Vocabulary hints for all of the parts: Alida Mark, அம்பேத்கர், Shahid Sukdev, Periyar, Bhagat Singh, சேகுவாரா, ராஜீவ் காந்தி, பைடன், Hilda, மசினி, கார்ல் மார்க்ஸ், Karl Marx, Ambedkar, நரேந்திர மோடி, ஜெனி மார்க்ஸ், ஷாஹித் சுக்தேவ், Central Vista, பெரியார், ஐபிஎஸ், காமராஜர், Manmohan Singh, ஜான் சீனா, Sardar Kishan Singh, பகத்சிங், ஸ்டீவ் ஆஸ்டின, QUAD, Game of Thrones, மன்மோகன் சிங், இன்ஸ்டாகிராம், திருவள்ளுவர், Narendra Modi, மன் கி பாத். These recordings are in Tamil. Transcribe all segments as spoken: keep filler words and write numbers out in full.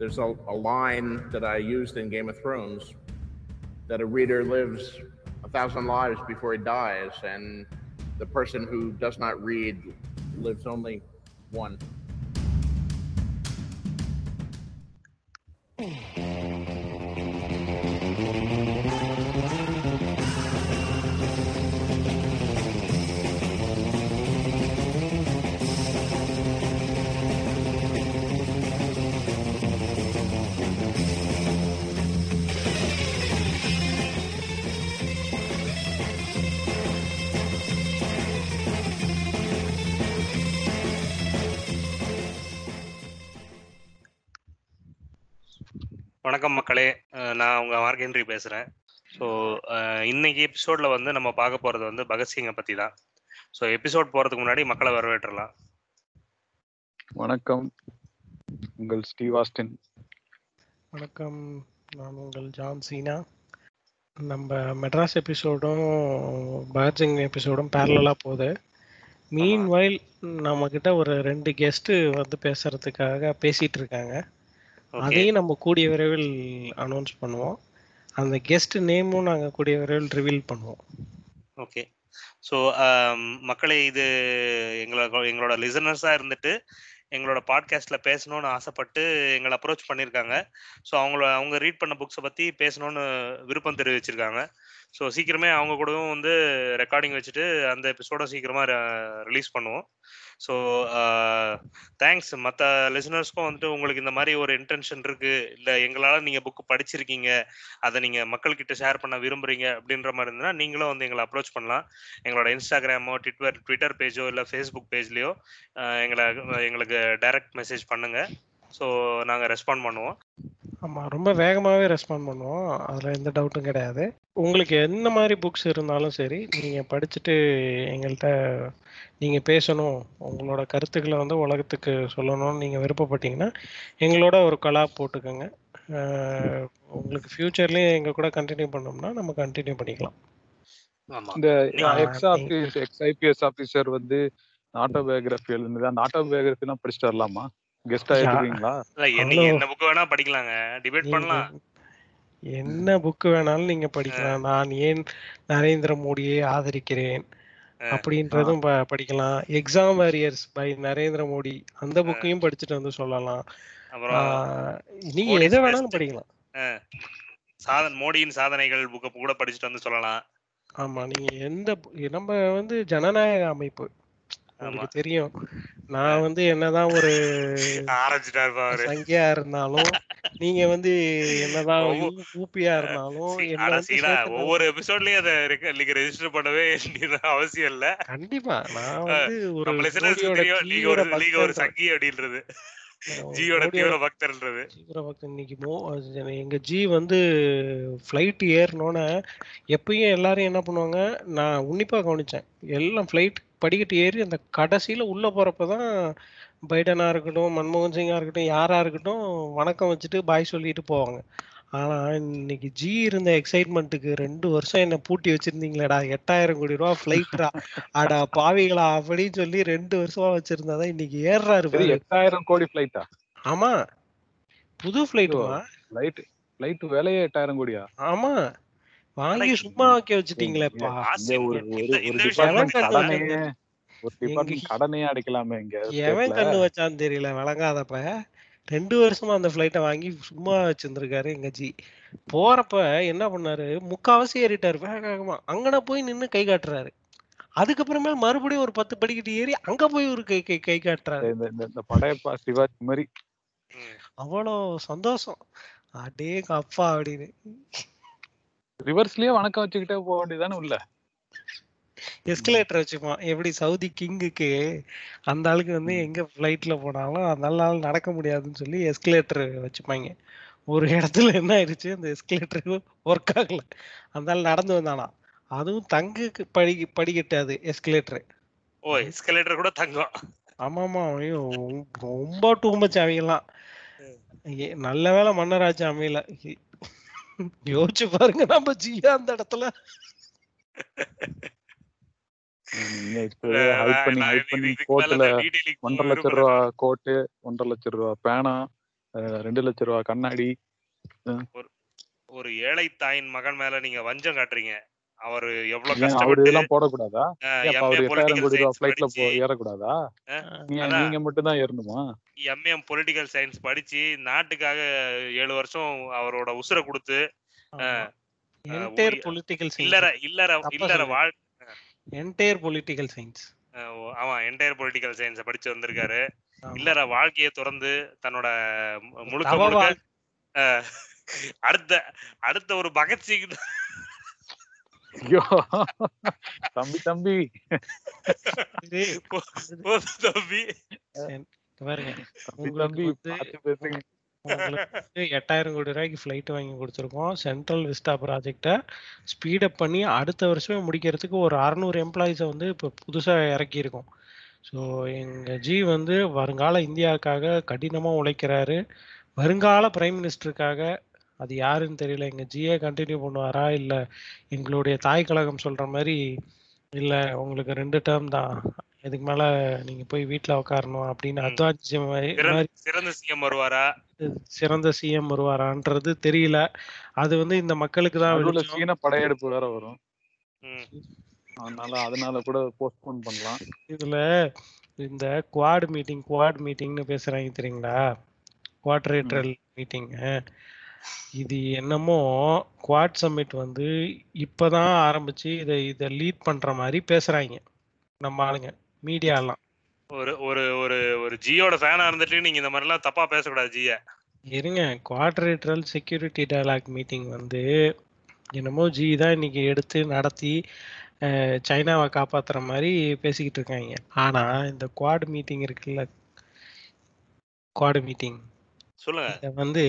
There's a, a line that I used in Game of Thrones that a reader lives a thousand lives before he dies, and the person who does not read lives only one. வணக்கம் மக்களே, நான் உங்க மார்கென்றி பேசுறேன். ஸோ இன்னைக்கு எபிசோட்ல வந்து நம்ம பார்க்க போறது வந்து பகத்சிங்கை பத்தி தான். ஸோ எபிசோட் போறதுக்கு முன்னாடி மக்களை வரவேற்றலாம். வணக்கம், உங்கள் ஸ்டீவ் ஆஸ்டின். வணக்கம், நான் உங்கள் ஜான் சீனா. நம்ம மெட்ராஸ் எபிசோடும் பகத்சிங் எபிசோடும் பேரலா போகுது. மீன் வைல் நம்ம கிட்ட ஒரு ரெண்டு கெஸ்ட் வந்து பேசுறதுக்காக பேசிட்டு இருக்காங்க. அதையும் நம்ம கூடிய விரைவில் அனௌன்ஸ் பண்ணுவோம். அந்த கெஸ்ட் நேமும் நாங்கள் கூடிய விரைவில் ரிவீல் பண்ணுவோம். ஓகே. ஸோ மக்களே, இது எங்களோட எங்களோட லிசனர்ஸாக இருந்துட்டு எங்களோட பாட்காஸ்ட்டில் பேசணும்னு ஆசைப்பட்டு எங்களை அப்ரோச் பண்ணியிருக்காங்க. ஸோ அவங்கள அவங்க ரீட் பண்ண புக்ஸை பற்றி பேசணும்னு விருப்பம் தெரிவிச்சிருக்காங்க. ஸோ சீக்கிரமே அவங்க கூடவும் வந்து ரெக்கார்டிங் வச்சுட்டு அந்த எபிசோட சீக்கிரமாக ரிலீஸ் பண்ணுவோம். ஸோ தேங்க்ஸ் மற்ற லிசனர்ஸ்க்கும் வந்துட்டு, உங்களுக்கு இந்த மாதிரி ஒரு இன்டென்ஷன் இருக்குது, இல்லை எங்களால் நீங்கள் புக்கு படிச்சிருக்கீங்க, அதை நீங்கள் மக்கள்கிட்ட ஷேர் பண்ண விரும்புகிறீங்க அப்படின்ற மாதிரி இருந்ததுன்னா நீங்களும் வந்து எங்களை அப்ரோச் பண்ணலாம். எங்களோட இன்ஸ்டாகிராமோ ட்விட்டர் ட்விட்டர் பேஜோ இல்லை ஃபேஸ்புக் பேஜ்லேயோ எங்களை எங்களுக்கு டைரக்ட் மெசேஜ் பண்ணுங்கள். ஸோ நாங்கள் ரெஸ்பாண்ட் பண்ணுவோம். ஆமாம், ரொம்ப வேகமாகவே ரெஸ்பாண்ட் பண்ணுவோம், அதில் எந்த டவுட்டும் கிடையாது. உங்களுக்கு எந்த மாதிரி புக்ஸ் இருந்தாலும் சரி, நீங்கள் படிச்சுட்டு எங்கள்கிட்ட நீங்கள் பேசணும், உங்களோட கருத்துக்களை வந்து உலகத்துக்கு சொல்லணும்னு நீங்கள் விருப்பப்பட்டீங்கன்னா எங்களோட ஒரு கலா போட்டுக்கோங்க. உங்களுக்கு ஃப்யூச்சர்லேயும் எங்கள் கூட கண்டினியூ பண்ணோம்னா நம்ம கண்டினியூ பண்ணிக்கலாம். இந்த ex office ex ஐபிஎஸ் officer வந்து ஆட்டோபயோகிராஃபி எழுதுனது, அந்த ஆட்டோபயோகிராஃபிலாம் படிச்சுட்டு வரலாமா? என்ன புக் வேணாலும் நீங்க படிக்கலாம். நான் ஏன் நரேந்திர மோடியை ஆதரிக்கிறேன் அப்படின்றதும் படிக்கலாம். Exam warriors by நரேந்திர மோடி, அந்த புக்கையும் படிச்சுட்டு வந்து சொல்லலாம். நீங்க எதை வேணாலும் படிக்கலாம். மோடியின் சாதனைகள் புக்க கூட படிச்சுட்டு வந்து சொல்லலாம். ஆமா, நீங்க எந்த நம்ம வந்து ஜனநாயக அமைப்பு நமக்கு தெரியும். நான் வந்து என்னதான் ஒரு சங்கியா இருந்தாலும், நீங்க வந்து என்னதான் ஊப்பியா இருந்தாலும், ஒவ்வொரு எபிசோட்லயும் அதை ரெஜிஸ்டர் பண்ணவே அவசியம் இல்ல. கண்டிப்பா நான் வந்து ஒரு சங்கி அப்படின்றது எங்க ஜி வந்து ஃப்ளைட் ஏறணும்னா எப்பயும் எல்லாரும் என்ன பண்ணுவாங்க, நான் உன்னிப்பா கவனிச்சேன், எல்லாம் ஃப்ளைட் படிக்கட்டு ஏறி அந்த கடைசியில உள்ள போறப்பதான் பைடனா இருக்கட்டும் மன்மோகன் சிங்கா இருக்கட்டும் யாரா இருக்கட்டும் வணக்கம் வச்சுட்டு பாய் சொல்லிட்டு போவாங்க. ஆனா இன்னைக்கு ஜி இருந்த எக்ஸைட்மெண்ட்டுக்கு ரெண்டு வருஷம் என்ன பூட்டி வச்சிருந்தீங்களேடா, எட்டாயிரம் கோடி ரூபா ஃபிளைட்ரா ஆடா பாவிகளா அப்படின்னு சொல்லி ரெண்டு வருஷமா வச்சிருந்தாதான் இன்னைக்கு ஏறாரு. எட்டாயிரம் கோடி ஃபிளைட்டா? ஆமா, புது ஃபிளைட்டுவா? ஃபிளைட் ஃபிளைட் விலையே எட்டாயிரம் கோடியா? ஆமா, வாங்கி சும்மா ஆக்கி வச்சுட்டீங்களேப்பா. கடனையே அடைக்கலாமே, எவன் கண்ணு வச்சான்னு தெரியல. விளங்காதப்ப ரெண்டு வருஷமா அந்த ஃப்ளைட்டை வாங்கி சும்மா வச்சிருந்துருக்காரு எங்க ஜி. போறப்ப என்ன பண்ணாரு, முக்காவாசி ஏறிட்டாரு வேக வேகமா, அங்கனா போய் நின்று கை காட்டுறாரு. அதுக்கப்புறமே மறுபடியும் ஒரு பத்து படிக்கிட்டு ஏறி அங்க போய் ஒரு கை கை கை காட்டுறாரு. இந்த படையப்பா சிவாஜி மாதிரி அவ்வளோ சந்தோஷம். அடே கப்பா அப்படின்னு ரிவர்ஸ்லயே வணக்கம் வச்சுக்கிட்டே போக வேண்டியதானே. உள்ள எஸ்கலேட்டர் வச்சுப்பான். எப்படி சவுதி கிங்குக்கு அந்த ஆளுக்கு வந்து எங்க ஃபிளைட்ல போனாலும் நல்ல ஆள் நடக்க முடியாதுன்னு சொல்லி எஸ்கலேட்டர் வச்சுப்பாங்க. ஒரு இடத்துல என்ன ஆயிடுச்சு, அந்த எஸ்கலேட்டருக்கு ஒர்க் ஆகல, அந்த ஆள் நடந்து வந்தானா, அதுவும் தங்குக்கு படி படிக்கட்டாது எஸ்கலேட்டரு. ஓ, எஸ்கலேட்டர் கூட தங்கம்? ஆமா ஆமா, ரொம்ப டூம்பச்சு அவையெல்லாம். நல்ல வேலை மன்னராட்சி அமையல. யோசிச்சு பாருங்க நம்ம ஜியா அந்த இடத்துல. ஒன்றரை லட்சம் ரூபா கோட்டு, ஒன்றரை லட்சம் ரூபா பேனா, ரெண்டு லட்சம் ரூபா கண்ணாடி. ஒரு ஏழை தாயின் மகன் மேல நீங்க வஞ்சம் காட்டுறீங்க. அவரு எவ்வளவு கஷ்டப்பட்டு போடக்கூடாதா? ஏறக்கூடாதா? நீங்க மட்டும் தான் ஏறணுமா? எம்ஏஎம் பொலிட்டிக்கல் சயின்ஸ் படிச்சு நாட்டுக்காக ஏழு வருஷம் அவரோட உசுரை கொடுத்து படிச்சு வந்திருக்காரு. இல்லற வாழ்க்கையை திறந்து தன்னோட முழுக்க முழுக்க அடுத்த அடுத்த ஒரு பகத்சிங். தம்பி தம்பி தம்பி தம்பி எட்டாயிரம் கோடி ரூபாய்க்கு ஃபிளைட் வாங்கி கொடுத்துருக்கோம். சென்ட்ரல் விஸ்டா ப்ராஜெக்டை ஸ்பீடப் பண்ணி அடுத்த வருஷமே முடிக்கிறதுக்கு ஒரு அறுநூறு எம்ப்ளாயிஸை வந்து இப்போ புதுசாக இறக்கியிருக்கோம். ஸோ எங்கள் ஜி வந்து வருங்கால இந்தியாவுக்காக கடினமாக உழைக்கிறாரு. வருங்கால பிரைம் மினிஸ்டருக்காக அது யாருன்னு தெரியல. எங்கள் ஜியை கண்டினியூ பண்ணுவாரா, இல்லை எங்களுடைய தாய் கழகம் சொல்கிற மாதிரி இல்லை உங்களுக்கு ரெண்டு டேர்ம் தான், இதுக்கு மேல நீங்க போய் வீட்டுல உட்காரணும் அப்படின்னு அத்வாஜி சிறந்த சிஎம் வருவாரான்றது தெரியல. அது வந்து இந்த மக்களுக்கு தான். சீன படையெடுப்பு வேற வரும், அதனால அதனால கூட போஸ்ட்போன் பண்ணலாம். இதுல இந்த குவாட் மீட்டிங் குவாட் மீட்டிங்னு பேசுறாங்க தெரியுங்களா, குவாட்ரேட்ரல் மீட்டிங். இது என்னமோ குவாட் சம்மிட் வந்து இப்பதான் ஆரம்பிச்சு இதை இதை லீட் பண்ற மாதிரி பேசுறாங்க நம்ம ஆளுங்க மீடியாலாம். ஒரு ஒரு ஒரு ஒரு ஜியோட ஃபேனா இருந்துட்டு நீங்க இந்த மாதிரி எல்லாம் தப்பா பேசக்கூடாது ஜிய. இருங்க, குவாட்ரேட்ரல் செக்யூரிட்டி டயலாக் மீட்டிங் வந்து என்னமோ ஜி தான் இன்னைக்கு எடுத்து நடத்தி சைனாவை காப்பாத்துற மாதிரி பேசிக்கிட்டு இருக்காங்க. ஆனா இந்த குவாட் மீட்டிங் இருக்குல்ல, குவாட் மீட்டிங் சொல்லுங்க, இதை வந்து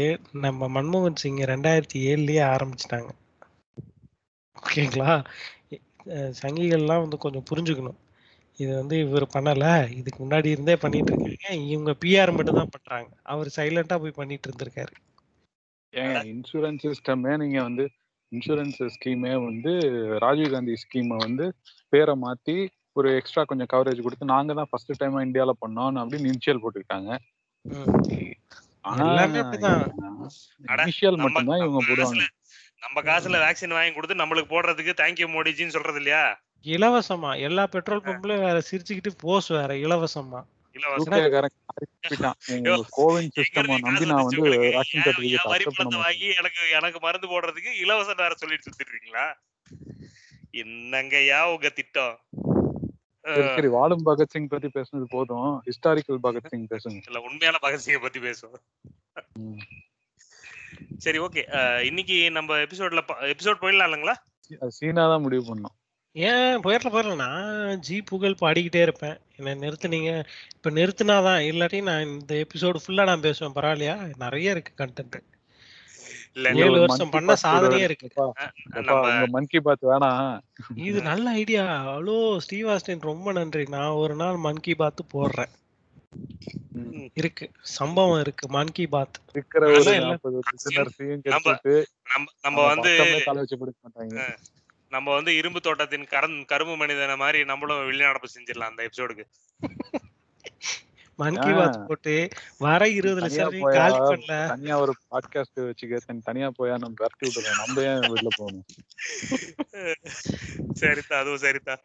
நம்ம மன்மோகன் சிங் ரெண்டாயிரத்தி ஏழுலயே ஆரம்பிச்சிட்டாங்க. ஓகேங்களா, சங்கிகள்லாம் வந்து கொஞ்சம் புரிஞ்சுக்கணும். இது வந்து இவர் பண்ணலை, இதுக்கு முன்னாடி இருந்தே பண்ணிட்டு இருக்காங்க. இவங்க பிஆர் மட்டும் தான் பண்றாங்க, அவர் சைலண்டா போய் பண்ணிட்டு இருந்திருக்காரு. ஏன் இன்சூரன்ஸ் சிஸ்டமே நீங்க வந்து இன்சூரன்ஸ் ஸ்கீமே வந்து ராஜீவ் காந்தி ஸ்கீமை வந்து பேரை மாற்றி ஒரு எக்ஸ்ட்ரா கொஞ்சம் கவரேஜ் கொடுத்து நாங்க தான் ஃபர்ஸ்ட் டைமா இந்தியாவில பண்ணோம்னு அப்படின்னு இனிஷியல் போட்டுக்கிட்டாங்க. இனிஷியல் மட்டும்தான் இவங்க போடுவாங்க. நம்ம காசுல வேக்சின் வாங்கி கொடுத்து நம்மளுக்கு போடுறதுக்கு தேங்க்யூ மோடிஜின்னு சொல்றது இல்லையா? இலவசமா எல்லா பெட்ரோல் பம்ப்ல வேற சிரிச்சுக்கிட்டு போஸ் வேற இலவசமா. எனக்கு மருந்து போடுறதுக்கு இலவசம் வேற சொல்லிட்டு சுத்திட்டு இருக்கீங்களா? என்னங்கய்யா உங்க திட்டம். சரி, வாழும் பகத்சிங் பத்தி பேசுனது போதும், ஹிஸ்டாரிக்கல் பகத்சிங் பேசுங்க. இல்ல, உண்மையான பகத்சிங்கை பத்தி பேசுவோம். சரி, ஓகே. இன்னைக்கு நம்ம எபிசோட்ல எபிசோட் போயிடலாம் இல்லைங்களா? சீனா தான் முடிவு பண்ணோம். ஏன் போயிடலாம் போயிடலாம், நான் ஜி புகழ் பாடிக்கிட்டே இருப்பேன், என்னை நிறுத்துனீங்க. இப்போ நிறுத்தினாதான், இல்லாட்டி நான் இந்த எபிசோடு ஃபுல்லாக நான் பேசுவேன். பரவாயில்லையா? நிறைய இருக்கு கண்டென்ட். ஏழு வருஷம் பண்ண சாதனையே இருக்கு. இது நல்ல ஐடியா. ஹலோ ஸ்ரீவாஸ்டின், ரொம்ப நன்றி. நான் ஒரு நாள் மன் கி பாத் போடுறேன். இருக்கு சம்பவம் இருக்கு. மன் கி பாத் நம்ம வந்து இரும்பு தோட்டத்தின் கரும்பு மனிதன மாதிரி நம்மளும் வெளிநடப்பு செஞ்சிடலாம் அந்த எபிசோடுக்கு. மன் கி பாத் போட்டு வர இருபது லட்சம் கால் பண்ணல தனியா ஒரு பாட்காஸ்ட் வச்சுக்க, தனியா போயா நம்ம விரட்டி விட்டுருவோம். நம்ம ஏன் வீட்டுல போகணும்? சரிதா, அதுவும் சரிதா.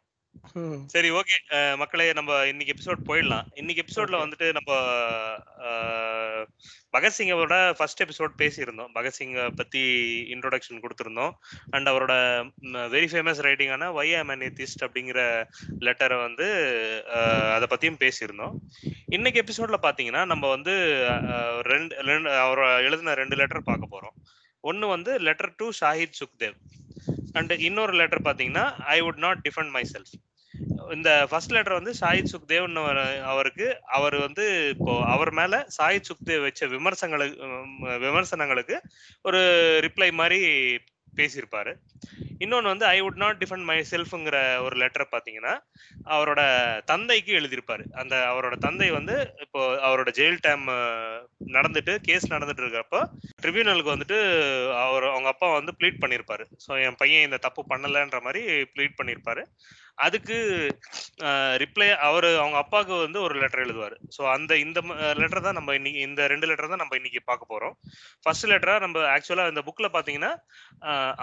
சரி, ஓகே மக்களே, நம்ம இன்னைக்கு எபிசோட் போயிடலாம். இன்னைக்கு எபிசோட்ல வந்துட்டு நம்ம பகத்சிங்கோட ஃபர்ஸ்ட் எபிசோட் பேசியிருந்தோம். பகத்சிங்கை பத்தி இன்ட்ரோடக்ஷன் கொடுத்துருந்தோம். அண்ட் அவரோட வெரி ஃபேமஸ் ரைட்டிங்கான why I am an atheist அப்படிங்கிற லெட்டரை வந்து அதை பத்தியும் பேசியிருந்தோம். இன்னைக்கு எபிசோட்ல பாத்தீங்கன்னா நம்ம வந்து ரெண்டு ரெண்டு அவர் எழுதின ரெண்டு லெட்டர் பார்க்க போறோம். ஒன்னு வந்து letter to ஷாஹித் சுக்தேவ், and இன்னொரு லெட்டர் பார்த்தீங்கன்னா I would not defend myself. இந்த ஃபர்ஸ்ட் லெட்டர் வந்து ஷாஹித் சுக்தேவ்னு அவருக்கு அவர் வந்து இப்போ அவர் மேலே ஷாஹித் சுக்தேவ் வச்ச விமர்சனங்களுக்கு விமர்சனங்களுக்கு ஒரு ரிப்ளை மாதிரி பேசியிருப்பாரு. இன்னொன்று வந்து I would not defend my செல்ஃபுங்கிற ஒரு லெட்டரை பார்த்தீங்கன்னா அவரோட தந்தைக்கு எழுதியிருப்பாரு. அந்த அவரோட தந்தை வந்து இப்போ அவரோட ஜெயில் டைம் நடந்துட்டு கேஸ் நடந்துட்டு இருக்கிறப்போ ட்ரிபியூனலுக்கு வந்துட்டு அவர் அவங்க அப்பா வந்து ப்ளீட் பண்ணியிருப்பாரு. ஸோ என் பையன் இந்த தப்பு பண்ணலைன்ற மாதிரி ப்ளீட் பண்ணியிருப்பாரு. அதுக்கு ரிப்ளை அவர் அவங்க அப்பாவுக்கு வந்து ஒரு லெட்டர் எழுதுவார். ஸோ அந்த இந்த லெட்டர் தான் நம்ம இன்னைக்கு இந்த ரெண்டு லெட்டர் தான் நம்ம இன்னைக்கு பார்க்க போகிறோம். ஃபர்ஸ்ட் லெட்டராக நம்ம ஆக்சுவலாக இந்த புக்கில் பார்த்தீங்கன்னா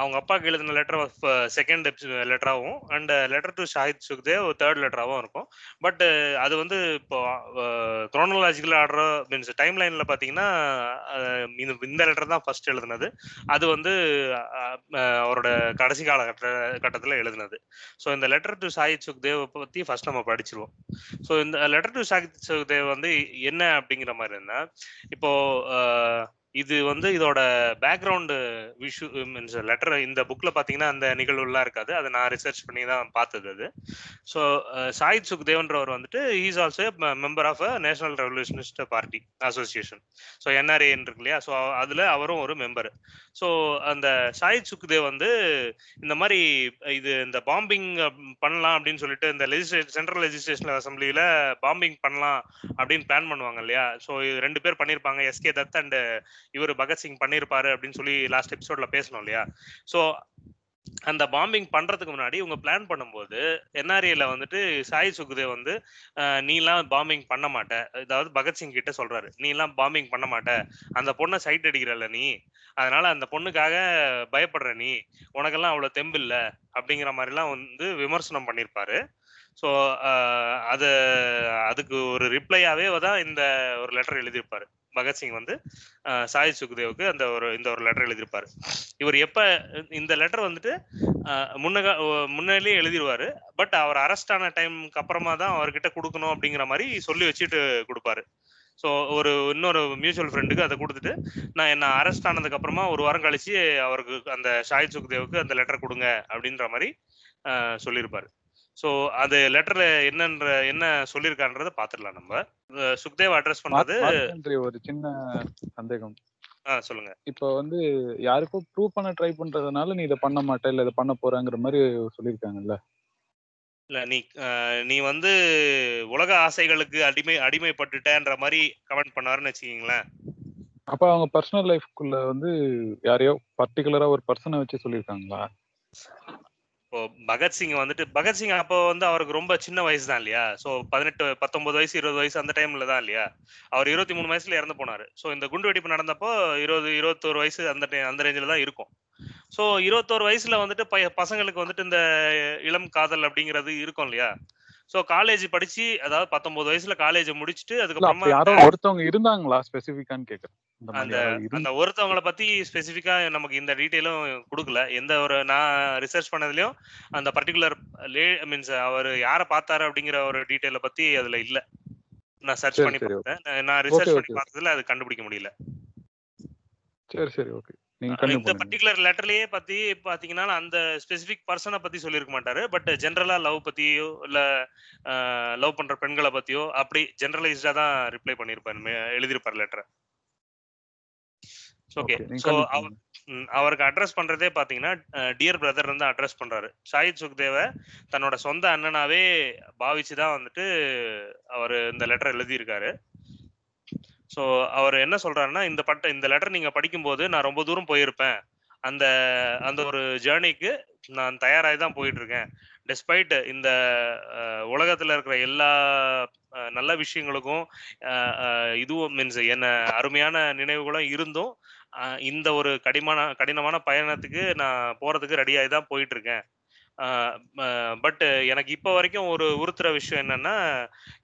அவங்க அப்பாவுக்கு எழுதின லெட்டர் செகண்ட் லெட்டராகவும் and letter to ஷாஹித் சுக்தேவ் third லெட்டராகவும் இருக்கும். பட் அது வந்து இப்போ குரோனாலஜிக்கல் ஆர்டர் மீன்ஸ் டைம் லைனில் பார்த்தீங்கன்னா இந்த லெட்டர் தான் ஃபர்ஸ்ட் எழுதுனது. அது வந்து அவரோட கடைசி கால கட்ட கட்டத்தில் எழுதுனது. ஸோ இந்த லெட்டர் டு ஷாஹித் சுக்தேவ் பற்றி ஃபர்ஸ்ட் நம்ம படிச்சிருவோம். ஸோ இந்த லெட்டர் டு ஷாஹித் சுக்தேவ் வந்து என்ன அப்படிங்கிற மாதிரி இருந்தால் இப்போ இது வந்து இதோட பேக்ரவுண்டு இஷ்யூ மீன்ஸ் லெட்டர் இந்த புக்கில் பார்த்தீங்கன்னா அந்த நிகழ்வுலாம் இருக்காது. அதை நான் ரிசர்ச் பண்ணி தான் பார்த்தது அது. ஸோ ஷாஹித் சுக்தேவன்றவர் வந்துட்டு is also member of a national revolutionist party association. So என்ஆர்ஏன்னு இருக்கு இல்லையா, ஸோ அதில் அவரும் ஒரு மெம்பரு. ஸோ அந்த ஷாஹித் சுக்தேவ் வந்து இந்த மாதிரி இது இந்த பாம்பிங் பண்ணலாம் அப்படின்னு சொல்லிட்டு இந்த லெஜிஸ்லேட் சென்ட்ரல் லெஜிஸ்லேஷன் அசம்பிளியில் பாம்பிங் பண்ணலாம் அப்படின்னு பிளான் பண்ணுவாங்க இல்லையா. ஸோ ரெண்டு பேர் பண்ணியிருப்பாங்க, எஸ்கே தத் அண்ட் இவர் பகத்சிங் பண்ணியிருப்பாரு அப்படின்னு சொல்லி லாஸ்ட் எபிசோட்ல பேசணும் இல்லையா. ஸோ அந்த பாம்பிங் பண்றதுக்கு முன்னாடி இவங்க பிளான் பண்ணும்போது என்ஆர்ஏல வந்துட்டு ஷாஹித் சுக்தேவ் வந்து நீலாம் பாம்பிங் பண்ண மாட்ட, அதாவது பகத்சிங் கிட்ட சொல்றாரு, நீலாம் பாம்பிங் பண்ண மாட்ட, அந்த பொண்ணை சைட் அடிக்கிறல்ல நீ, அதனால அந்த பொண்ணுக்காக பயப்படுற நீ, உனக்கெல்லாம் அவ்வளோ தெம்பு இல்லை அப்படிங்கிற மாதிரிலாம் வந்து விமர்சனம் பண்ணியிருப்பாரு. ஸோ அது அதுக்கு ஒரு ரிப்ளையாவே தான் இந்த ஒரு லெட்டர் எழுதியிருப்பாரு பகத்சிங் வந்து ஷாஹித் சுக்தேவுக்கு. அந்த ஒரு இந்த ஒரு லெட்டர் எழுதியிருப்பாரு இவர். எப்போ இந்த லெட்டர் வந்துட்டு முன்னக முன்னாடியே எழுதிருவாரு. பட் அவர் அரெஸ்ட் ஆன டைமுக்கு அப்புறமா தான் அவர்கிட்ட கொடுக்கணும் அப்படிங்கிற மாதிரி சொல்லி வச்சுட்டு கொடுப்பாரு. ஸோ ஒரு இன்னொரு மியூச்சுவல் ஃப்ரெண்டுக்கு அதை கொடுத்துட்டு நான் என்ன அரெஸ்ட் ஆனதுக்கு அப்புறமா ஒரு வாரம் கழிச்சு அவருக்கு அந்த ஷாஹித் சுக்தேவுக்கு அந்த லெட்டர் கொடுங்க அப்படின்ற மாதிரி சொல்லியிருப்பாரு. ஸோ அது லெட்டர்ல என்னன்ற என்ன சொல்லியிருக்கான்றத பாத்துடலாம். நம்ம சுக்தேவ் அட்ரஸ் பண்ணது ஒரு சின்ன சந்தேகம். ஆஹ் சொல்லுங்க. இப்போ வந்து யாருக்கும் ப்ரூவ் பண்ண ட்ரை பண்றதுனால நீ இதை பண்ண மாட்டே இல்ல இதை பண்ண போறாங்கிற மாதிரி சொல்லியிருக்காங்கல்ல. இல்ல நீ நீ வந்து உலக ஆசைகளுக்கு அடிமை அடிமைப்பட்டுட்டன்ற மாதிரி கமெண்ட் பண்ணாருன்னு வச்சுக்கீங்களேன். அப்ப அவங்க பர்சனல் லைஃப்குள்ள வந்து யாரையோ பர்டிகுலரா ஒரு பர்சனை வச்சு சொல்லியிருக்காங்களா? இப்போ பகத்சிங் வந்துட்டு பகத்சிங் அப்போ வந்து அவருக்கு ரொம்ப சின்ன வயசு தான் இல்லையா. ஸோ பதினெட்டு பத்தொன்பது வயசு இருபது வயசு அந்த டைம்ல தான் இல்லையா. அவர் இருபத்தி மூணு வயசுல இறந்து போனாரு. ஸோ இந்த குண்டுவெடிப்பு நடந்தப்போ இருபது இருபத்தோரு வயசு அந்த அந்த ரேஞ்சில தான் இருக்கும். ஸோ இருபத்தோரு வயசுல வந்துட்டு ப பசங்களுக்கு வந்துட்டு இந்த இளம் காதல் அப்படிங்கிறது இருக்கும் இல்லையா. ஸோ காலேஜ் படிச்சு அதாவது பத்தொன்பது வயசுல காலேஜ் முடிச்சுட்டு அதுக்கப்புறமா யாரோ ஒருத்தவங்க இருந்தாங்களா ஸ்பெசிஃபிக்கான்னு கேட்குறேன். அந்த அந்த ஒருத்தவங்களை பத்தி ஸ்பெசிஃபிக்கா நமக்கு இந்த டீட்டெயிலும் கொடுக்கல. எந்த ஒரு நான் ரிசர்ச் பண்ணதுலயும் அந்த பர்டிகுலர் லே மீன்ஸ் அவர் யாரை பார்த்தாரு அப்படிங்கிற ஒரு டீட்டெயில பத்தி அதுல இல்ல. நான் சர்ச் பண்ணி பார்த்தேன், நான் ரிசர்ச் பண்ணி பார்த்ததுல அது கண்டுபிடிக்க முடியல. சரி சரி ஓகே. இந்த பர்டிகுலர் லெட்டர்லயே பத்தி பாத்தீங்கன்னா அந்த ஸ்பெசிபிக் பர்சனை பத்தி சொல்லியிருக்க மாட்டாரு. பட் ஜென்ரலா லவ் பத்தியோ இல்ல லவ் பண்ற பெண்களை பத்தியோ அப்படி ஜெனரலைஸ்டா தான் ரிப்ளை பண்ணிருப்பாரு எழுதியிருப்பாரு லெட்டர். ஓகே. ஸோ அவர் அவருக்கு அட்ரஸ் பண்றதே பாத்தீங்கன்னா டியர் பிரதர் வந்து அட்ரஸ் பண்றாரு. ஷாஹித் சுக்தேவை தன்னோட சொந்த அண்ணனாவே பாவிச்சுதான் வந்துட்டு அவரு இந்த லெட்டர் எழுதியிருக்காரு. ஸோ அவர் என்ன சொல்றாருன்னா இந்த பட்ட இந்த லெட்டர் நீங்க படிக்கும்போது நான் ரொம்ப தூரம் போயிருப்பேன். அந்த அந்த ஒரு ஜேர்னிக்கு நான் தயாராகி தான் போயிட்டு இருக்கேன். டெஸ்பைட் இந்த உலகத்துல இருக்கிற எல்லா நல்ல விஷயங்களுக்கும் இதுவும் மீன்ஸ் என்ன அருமையான நினைவுகளும் இருந்தும் இந்த ஒரு கடிமான கடினமான பயணத்துக்கு நான் போறதுக்கு ரெடியாகி தான் போயிட்டு இருக்கேன். பட் எனக்கு இப்போ வரைக்கும் ஒரு உறுத்துற விஷயம் என்னன்னா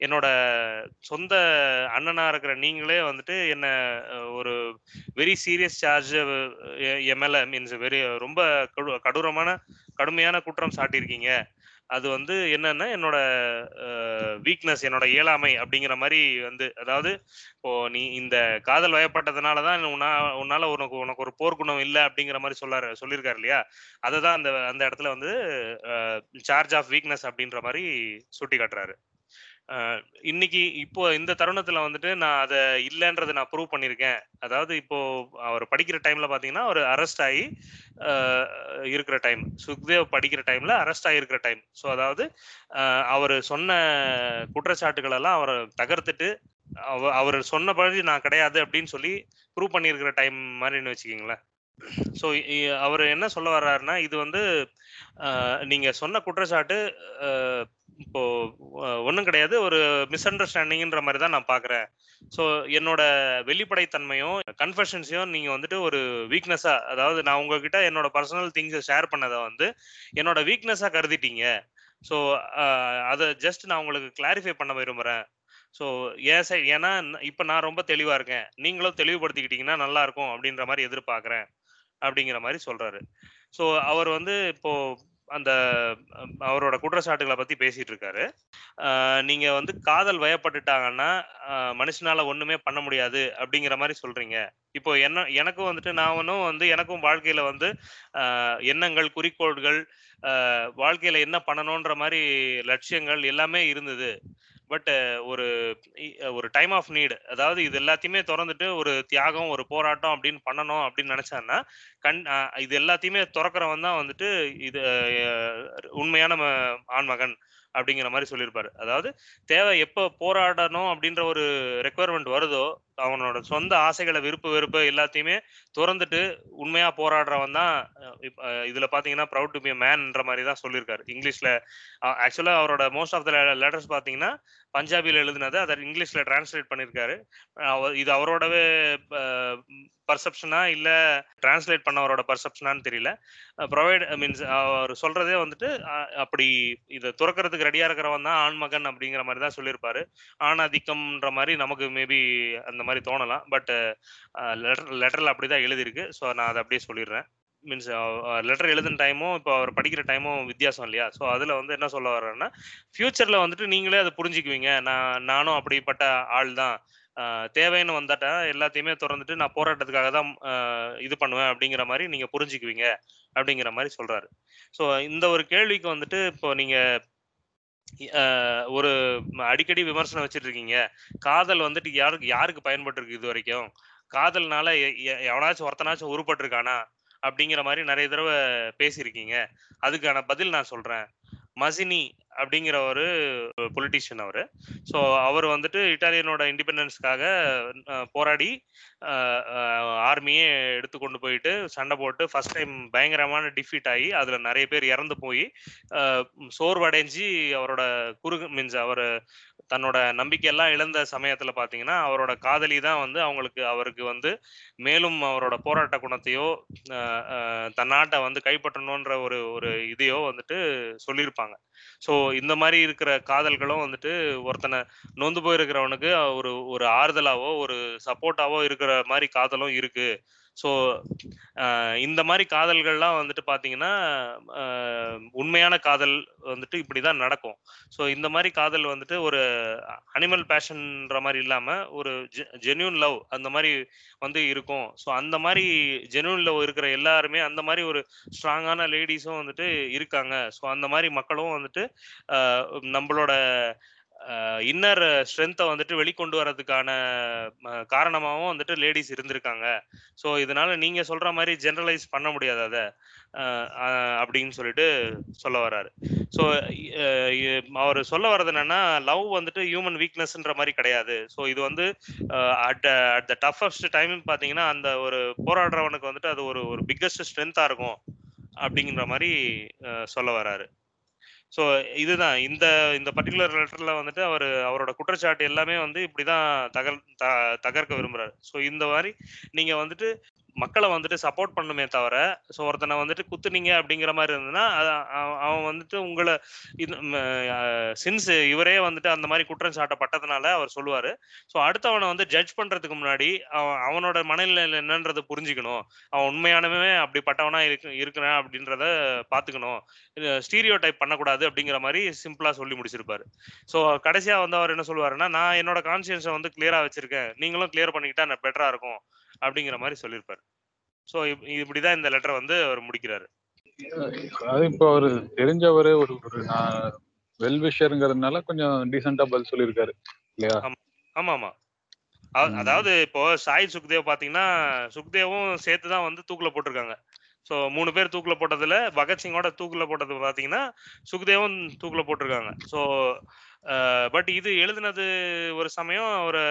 என்னோட சொந்த அண்ணனா இருக்கிற நீங்களே வந்துட்டு என்ன ஒரு வெரி சீரியஸ் சார்ஜ் என் மேல மீன்ஸ் வெரி ரொம்ப கடூரமான கடுமையான குற்றம் சாட்டியிருக்கீங்க. அது வந்து என்னன்னா என்னோட வீக்னஸ் என்னோட இயலாமை அப்படிங்கிற மாதிரி வந்து அதாவது இப்போ நீ இந்த காதல் வயப்பட்டதுனால தான் உன்னா உன்னால உனக்கு உனக்கு ஒரு போர்க்குணம் இல்லை அப்படிங்கிற மாதிரி சொல்லாரு சொல்லியிருக்காரு இல்லையா. அதை தான் அந்த அந்த இடத்துல வந்து சார்ஜ் ஆஃப் வீக்னஸ் அப்படின்ற மாதிரி சுட்டி காட்டுறாரு. இன்னைக்கு இப்போ இந்த தருணத்துல வந்துட்டு நான் அதை இல்லைன்றதை நான் ப்ரூவ் பண்ணியிருக்கேன். அதாவது இப்போ அவர் படிக்கிற டைம்ல பாத்தீங்கன்னா ஒரு அரெஸ்ட் ஆகி இருக்கிற டைம் சுக்தேவ் படிக்கிற டைம்ல அரெஸ்ட் ஆகிருக்கிற டைம். ஸோ அதாவது அவர் சொன்ன குற்றச்சாட்டுகள் எல்லாம் அவரை தகர்த்துட்டு அவ அவர் சொன்ன பழி நான் கிடையாது அப்படின்னு சொல்லி ப்ரூவ் பண்ணியிருக்கிற டைம் மாதிரின்னு வச்சுக்கீங்களேன். ஸோ அவர் என்ன சொல்ல வர்றாருன்னா, இது வந்து நீங்க சொன்ன குற்றச்சாட்டு இப்போ ஒன்றும் கிடையாது, ஒரு மிஸ் அண்டர்ஸ்டாண்டிங்கிற மாதிரி தான் நான் பார்க்குறேன். ஸோ என்னோட வெளிப்படைத்தன்மையும் கன்ஃபெஷன்ஸையும் நீங்கள் வந்துட்டு ஒரு வீக்னஸாக, அதாவது நான் உங்ககிட்ட என்னோட பர்சனல் திங்ஸை ஷேர் பண்ணதை வந்து என்னோட வீக்னஸாக கருதிட்டீங்க. ஸோ அதை ஜஸ்ட் நான் உங்களுக்கு கிளாரிஃபை பண்ண விரும்புகிறேன். ஸோ ஏன் ஏன்னா இப்போ நான் ரொம்ப தெளிவாக இருக்கேன், நீங்களும் தெளிவுபடுத்திக்கிட்டீங்கன்னா நல்லா இருக்கும் அப்படின்ற மாதிரி எதிர்பார்க்குறேன் அப்படிங்கிற மாதிரி சொல்கிறாரு. ஸோ அவர் வந்து இப்போது அந்த அவரோட குற்றச்சாட்டுகளை பற்றி பேசிகிட்டு இருக்காரு. நீங்கள் வந்து காதல் வயப்பட்டுட்டாங்கன்னா மனுஷனால் ஒன்றுமே பண்ண முடியாது அப்படிங்கிற மாதிரி சொல்கிறீங்க. இப்போ என்ன எனக்கும் வந்துட்டு நானும் வந்து எனக்கும் வாழ்க்கையில் வந்து எண்ணங்கள், குறிக்கோள்கள், வாழ்க்கையில் என்ன பண்ணணுன்ற மாதிரி லட்சியங்கள் எல்லாமே இருந்தது. பட் ஒரு ஒரு டைம் ஆஃப் நீடு, அதாவது இது எல்லாத்தையுமே திறந்துட்டு ஒரு தியாகம், ஒரு போராட்டம் அப்படின்னு பண்ணணும் அப்படின்னு நினச்சான்னா கண் இது எல்லாத்தையுமே திறக்கிறவன் தான் வந்துட்டு இது உண்மையான ஆண்மகன் அப்படிங்கிற மாதிரி சொல்லியிருப்பாரு. அதாவது தேவை எப்போ போராடணும் அப்படின்ற ஒரு ரெக்குவயர்மெண்ட் வருதோ, அவனோட சொந்த ஆசைகளை, விருப்பு வெறுப்பு எல்லாத்தையுமே திறந்துட்டு உண்மையாக போராடுறவன் தான் இதில் பார்த்தீங்கன்னா ப்ரவுட் டு பி மேன்ன்ற மாதிரி தான் சொல்லியிருக்காரு இங்கிலீஷில். ஆக்சுவலாக அவரோட மோஸ்ட் ஆஃப் த லெட்டர்ஸ் பார்த்தீங்கன்னா பஞ்சாபியில் எழுதினது, அதை இங்கிலீஷில் டிரான்ஸ்லேட் பண்ணியிருக்காரு. இது அவரோடவே பர்செப்ஷனா இல்லை டிரான்ஸ்லேட் பண்ணவரோட பர்செப்ஷனான்னு தெரியல. ப்ரொவைட் மீன்ஸ் அவர் சொல்கிறதே வந்துட்டு அப்படி இதை துறக்கிறதுக்கு ரெடியாக இருக்கிறவன் தான் ஆண்மகன் அப்படிங்கிற மாதிரி தான் சொல்லியிருப்பாரு. ஆணாதிக்கம்ன்ற மாதிரி நமக்கு மேபி அந்த மாதிரி தோணலாம், பட் லெட்டர் லெட்டரில் அப்படி தான் எழுதியிருக்கு. ஸோ நான் அதை அப்படியே சொல்லிடுறேன். மீன்ஸ் லெட்டர் எழுதுன டைமும் இப்போ அவர் படிக்கிற டைமும் வித்தியாசம் இல்லையா? ஸோ அதில் வந்து என்ன சொல்ல வர்றேன்னா, ஃப்யூச்சரில் வந்துட்டு நீங்களே அதை புரிஞ்சுக்குவீங்க. நான் நானும் அப்படிப்பட்ட ஆள் தான், தேவைன்னு வந்தாட்டேன் எல்லாத்தையுமே திறந்துட்டு நான் போராட்டத்துக்காக தான் இது பண்ணுவேன் அப்படிங்கிற மாதிரி நீங்கள் புரிஞ்சுக்குவீங்க அப்படிங்கிற மாதிரி சொல்கிறாரு. ஸோ இந்த ஒரு கேள்விக்கு வந்துட்டு இப்போ நீங்கள் ஒரு அடிக்கடி விமர்சனம் வச்சுட்ருக்கீங்க, காதல் வந்துட்டு யாருக்கு யாருக்கு பயன்பட்டுருக்கு இது வரைக்கும், காதல்னால எவனாச்சும் ஒருத்தனாச்சும் உருப்பட்டுருக்கானா அப்படிங்கிற மாதிரி நிறைய தடவை பேசியிருக்கீங்க. அதுக்கான பதில் நான் சொல்கிறேன். மசினி அப்படிங்கிற ஒரு பொலிட்டீஷியன் அவர். ஸோ அவர் வந்துட்டு இட்டாலியனோட இண்டிபெண்டன்ஸ்க்காக போராடி ஆர்மியே எடுத்து கொண்டு போயிட்டு சண்டை போட்டு ஃபர்ஸ்ட் டைம் பயங்கரமான டிஃபீட் ஆகி அதில் நிறைய பேர் இறந்து போய் சோர்வடைஞ்சி அவரோட குறுகு மீன்ஸ் அவர் தன்னோட நம்பிக்கையெல்லாம் இழந்த சமயத்தில் பார்த்தீங்கன்னா அவரோட காதலி தான் வந்து அவங்களுக்கு அவருக்கு வந்து மேலும் அவரோட போராட்ட குணத்தையோ தன் நாட்டை வந்து கைப்பற்றணுன்ற ஒரு ஒரு இதையோ வந்துட்டு சொல்லியிருப்பாங்க. ஸோ இந்த மாதிரி இருக்கிற காதல்களும் வந்துட்டு ஒருத்தனை நொந்து போயிருக்கிறவனுக்கு ஒரு ஒரு ஆறுதலாவோ ஒரு சப்போர்ட்டாவோ இருக்கிற மாதிரி காதலும் இருக்கு. ஸோ இந்த மாதிரி காதல்கள்லாம் வந்துட்டு பார்த்தீங்கன்னா உண்மையான காதல் வந்துட்டு இப்படி தான் நடக்கும். ஸோ இந்த மாதிரி காதல் வந்துட்டு ஒரு அனிமல் பேஷன்ற மாதிரி இல்லாமல் ஒரு ஜெ ஜென்யூன் லவ் அந்த மாதிரி வந்து இருக்கும். ஸோ அந்த மாதிரி ஜென்யூன் லவ் இருக்கிற எல்லாருமே அந்த மாதிரி ஒரு ஸ்ட்ராங்கான லேடிஸும் வந்துட்டு இருக்காங்க. ஸோ அந்த மாதிரி மக்களும் வந்துட்டு நம்மளோட இன்னர் ஸ்ட்ரென்த்தை வந்துட்டு வெளிக்கொண்டு வர்றதுக்கான காரணமாகவும் வந்துட்டு லேடிஸ் இருந்திருக்காங்க. ஸோ இதனால நீங்கள் சொல்கிற மாதிரி ஜென்ரலைஸ் பண்ண முடியாது அதை அப்படின்னு சொல்லிட்டு சொல்ல வர்றாரு. ஸோ அவர் சொல்ல வர்றது என்னன்னா, லவ் வந்துட்டு ஹியூமன் வீக்னஸ்ன்ற மாதிரி கிடையாது. ஸோ இது வந்து at at the toughest time பார்த்தீங்கன்னா அந்த ஒரு போராடுறவனுக்கு வந்துட்டு அது ஒரு ஒரு பிக்கஸ்ட் ஸ்ட்ரென்த்தாக இருக்கும் அப்படிங்கிற மாதிரி சொல்ல வர்றாரு. ஸோ இதுதான் இந்த இந்த பர்டிகுலர் லெட்டரில் வந்துட்டு அவர் அவரோட குற்றச்சாட்டு எல்லாமே வந்து இப்படி தான் தகர் த தகர்க்க விரும்புகிறார். ஸோ இந்த மாதிரி நீங்கள் வந்துட்டு மக்களை வந்துட்டு சப்போர்ட் பண்ணுமே தவிர, ஸோ ஒருத்தனை வந்துட்டு குத்துனீங்க அப்படிங்கிற மாதிரி இருந்ததுன்னா அவன் வந்துட்டு உங்களை இது சின்ஸ் இவரே வந்துட்டு அந்த மாதிரி குற்றம் சாட்டப்பட்டதுனால அவர் சொல்லுவார். ஸோ அடுத்தவனை வந்து ஜட்ஜ் பண்ணுறதுக்கு முன்னாடி அவன் அவனோட மனநிலையில் என்னன்றது புரிஞ்சுக்கணும், அவன் உண்மையானவே அப்படிப்பட்டவனா இருக்கு இருக்கிறான் அப்படின்றத பார்த்துக்கணும், ஸ்டீரியோ டைப் பண்ணக்கூடாது அப்படிங்கிற மாதிரி சிம்பிளாக சொல்லி முடிச்சிருப்பாரு. ஸோ கடைசியாக வந்து அவர் என்ன சொல்லுவாருன்னா, நான் என்னோட கான்சியன்ஸை வந்து கிளியராக வச்சுருக்கேன், நீங்களும் கிளியர் பண்ணிக்கிட்டா நான் பெட்டராக இருக்கும் அப்படிங்கிற மாதிரி சொல்லியிருப்பாரு. ஸோ இப்படிதான் இந்த லெட்டர் வந்து அவர் முடிக்கிறாரு. அது இப்போ அவரு தெரிஞ்சவரு ஒரு வெல்விஷருங்கிறதுனால கொஞ்சம் டீசெண்டா பதில் சொல்லியிருக்காரு இல்லையா? ஆமா ஆமா. அதாவது இப்போ ஷாஹித் சுக்தேவ் பாத்தீங்கன்னா சுக்தேவும் சேர்த்துதான் வந்து தூக்குல போட்டிருக்காங்க. ஸோ மூணு பேர் தூக்குல போட்டதுல பகத்சிங்கோட தூக்குல போட்டது பாத்தீங்கன்னா சுக்தேவும் தூக்குல போட்டிருக்காங்க. ஸோ பட் இது எழுதுனது ஒரு சமயம், ஒரு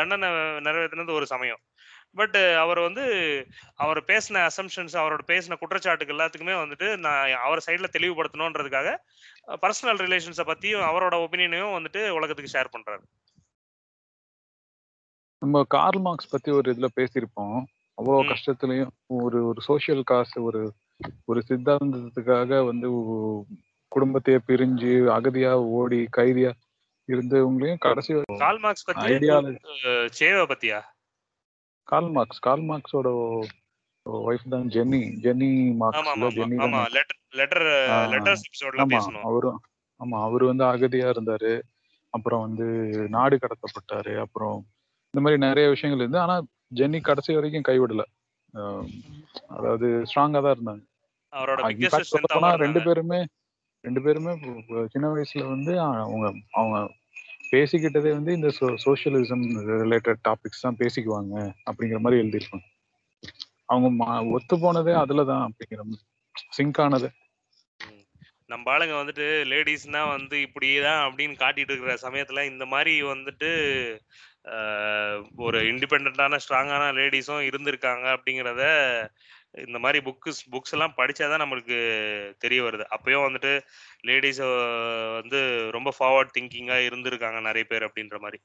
தண்டனை நிறைவேற்றினது ஒரு சமயம். பட் அவர் வந்து அவர் பேசின அசம்ஷன்ஸ், அவரோட பேசின குற்றச்சாட்டுகள் எல்லாத்துக்குமே வந்துட்டு நான் அவர் சைடில் தெளிவுபடுத்தணுன்றதுக்காக பர்சனல் ரிலேஷன்ஸை பற்றியும் அவரோட ஒப்பீனியனையும் வந்துட்டு உலகத்துக்கு ஷேர் பண்ணுறாரு. நம்ம கார்ல் மார்க்ஸ் பற்றி ஒரு இதில் பேசியிருப்போம். அவ்வளோ கஷ்டத்துலையும் ஒரு ஒரு சோஷியல் காஸ், ஒரு ஒரு சித்தாந்தத்துக்காக வந்து குடும்பத்தையே பிரிஞ்சு அகதியா ஓடி கைதியா இருந்தவங்களையும் கடைசி கார்ல் மார்க்ஸ் பத்தியா கார்ல் மார்க்ஸ் கார்ல் மார்க்ஸோட வைஃப் தான் Jenny ஜெனி மார்க்ஸ் Jenny letter letters எபிசோட்ல பேசணும். அவரு ஆமா அவரு வந்து அகதியா இருந்தாரு, அப்புறம் வந்து நாடு கடத்தப்பட்டாரு, அப்புறம் இந்த மாதிரி நிறைய விஷயங்கள் இருந்து. ஆனா ஜெனி கடைசி வரைக்கும் கைவிடல, அதாவது ஸ்ட்ராங்கா தான் இருந்தாங்க. அவரோட ரெண்டு பேருமே ரெண்டு பேருமே சின்ன வயசுல வந்து அவங்க அவங்க பேசிக்கிட்டதே வந்து இந்த சோஷியலிசம் ரிலேட்டட் டாபிக்ஸ் தான் பேசிக்குவாங்க அப்படிங்கிற மாதிரி எழுதிருப்பாங்க. அவங்க ஒத்து போனதே அதுலதான் அப்படிங்கிற மாதிரி சிங்க் ஆனது. நம்ம ஆளுங்க வந்துட்டு லேடிஸ்னா வந்து இப்படிதான் அப்படின்னு காட்டிட்டு இருக்கிற சமயத்துல இந்த மாதிரி வந்துட்டு ஒரு இண்டிபெண்டான ஸ்ட்ராங்கான லேடிஸும் இருந்திருக்காங்க அப்படிங்கிறத இந்த மாதிரி புக்ஸ் புக்ஸ் எல்லாம் படித்தாதான் நம்மளுக்கு தெரிய வருது. அப்பயும் வந்துட்டு லேடிஸ் வந்து ரொம்ப ஃபார்வர்ட் திங்கிங்காக இருந்திருக்காங்க நிறைய பேர் அப்படின்ற மாதிரி.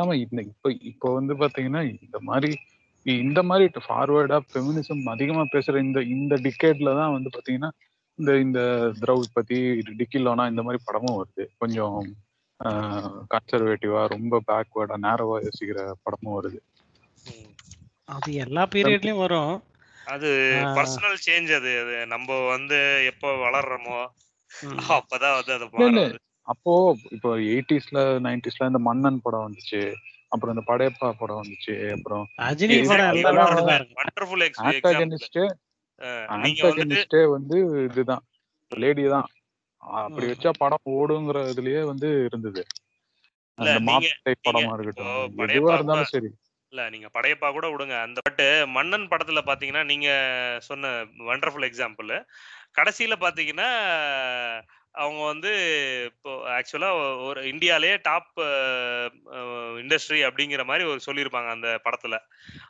ஆமாம், இப்போ இப்போ வந்து பார்த்தீங்கன்னா இந்த மாதிரி இந்த மாதிரி ஃபார்வர்டாக ஃபெமினிசம் அதிகமாக பேசுகிற இந்த இந்த டிக்கேட்ல தான் வந்து பார்த்தீங்கன்னா இந்த இந்த திரௌபதி டிக்கிலோனா இந்த மாதிரி படமும் வருது. கொஞ்சம் கன்சர்வேட்டிவாக ரொம்ப பேக்வேர்டாக நேரவாக யோசிக்கிற படமும் வருது. அது எல்லா பீரியட்லயும் வரும். அது பர்சனல் சேஞ்ச். அது நம்ம வந்து எப்போ வளர்றோமோ அப்பதான் வந்து அது மாறுது. அப்போ இப்போ எயிட்டிஸ்ல நைன்டிஸ்ல இந்த மன்னன் படம் வந்துச்சு, அப்புறம் இந்த படையப்பா படம் வந்துச்சு, அப்புறம் அஜினி படம் எல்லாம் வண்டர்ஃபுல் எக்ஸாம்பிள்ஸ். நீங்க வந்துட்டு வந்து இதுதான் லேடி தான் அப்படி வச்சா படம் ஓடுங்கற இதுலயே வந்து இருந்தது. அந்த மாப்பிள்ளை படமா இருக்கட்டும் எதுவா இருந்தாலும் சரி. இல்லை, நீங்கள் படையப்பா கூட விடுங்க, அந்த பட்டு மன்னன் படத்தில் பார்த்தீங்கன்னா நீங்கள் சொன்ன வண்டர்ஃபுல் எக்ஸாம்பிள். கடைசியில் பார்த்தீங்கன்னா அவங்க வந்து இப்போ ஆக்சுவலாக ஒரு இந்தியாவிலேயே டாப் இண்டஸ்ட்ரி அப்படிங்கிற மாதிரி ஒரு சொல்லியிருப்பாங்க அந்த படத்தில்.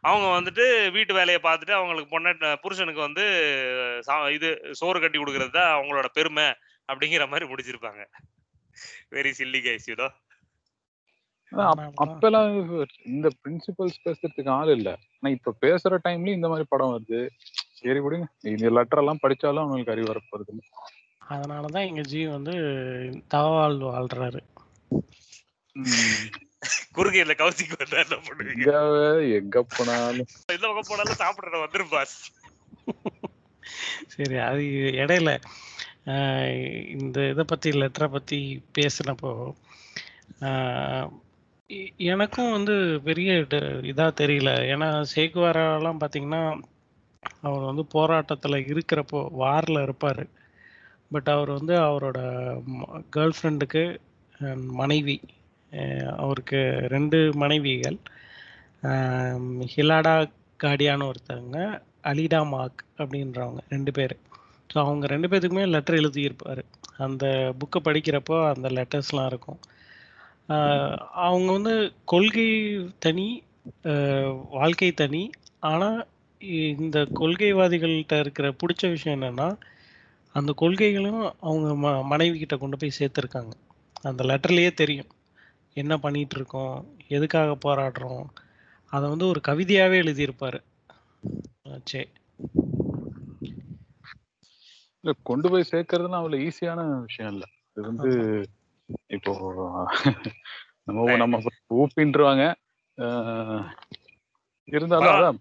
அவங்க வந்துட்டு வீட்டு வேலையை பார்த்துட்டு அவங்களுக்கு பொண்ணு புருஷனுக்கு வந்து சா இது சோறு கட்டி கொடுக்கறது தான் அவங்களோட பெருமை அப்படிங்கிற மாதிரி முடிச்சிருப்பாங்க. Very silly guys you know. அப்பெல்லாம் இந்த பிரின்சிபல்ஸ் பேசுறதுக்கு ஆள் இல்ல. ஆனா இப்ப பேசுற டைம்லயும் இந்த மாதிரி படம் வருது. சரி விடுங்க, இந்த லெட்டர் எல்லாம் படிச்சாலும் அவங்களுக்கு அறிவு வரப்போறது. அதனாலதான் எங்க ஜி வந்து தவால் வாழ்றாரு. குறுகையில கவுசிக்கு வந்தாரு, எங்க போனாலும் இந்த பக்கம் போனாலும் சாப்பிடுற வந்துருப்பா. சரி, அது இடையில இந்த இதை பத்தி லெட்டரை பத்தி பேசினப்போ எனக்கும் வந்து பெரிய இதாக தெரியல. ஏன்னா சேகுவாரெல்லாம் பார்த்தீங்கன்னா அவர் வந்து போராட்டத்தில் இருக்கிறப்போ வாரில் இருப்பார். பட் அவர் வந்து அவரோட கேர்ள் ஃப்ரெண்டுக்கு மனைவி, அவருக்கு ரெண்டு மனைவிகள், ஹிலாடா காடியான்னு ஒருத்தவங்க, அலிடா மார்க் அப்படின்றவங்க ரெண்டு பேர். ஸோ அவங்க ரெண்டு பேர்த்துக்குமே லெட்டர் எழுதியிருப்பார். அந்த புக்கை படிக்கிறப்போ அந்த லெட்டர்ஸ்லாம் இருக்கும். அவங்க வந்து கொள்கை தனி, வாழ்க்கை தனி. ஆனால் இந்த கொள்கைவாதிகள்கிட்ட இருக்கிற பிடிச்ச விஷயம் என்னென்னா அந்த கொள்கைகளும் அவங்க ம மனைவிக்கிட்ட கொண்டு போய் சேர்த்துருக்காங்க. அந்த லெட்டர்லேயே தெரியும் என்ன பண்ணிகிட்ருக்கோம், எதுக்காக போராடுறோம். அதை வந்து ஒரு கவிதையாகவே எழுதியிருப்பார். சரி, இல்லை கொண்டு போய் சேர்க்கறதுனா அவ்வளோ ஈஸியான விஷயம் இல்லை. இது வந்து இப்போ நம்ம நம்ம ஊப்பின்றுவாங்க இருந்தாலும்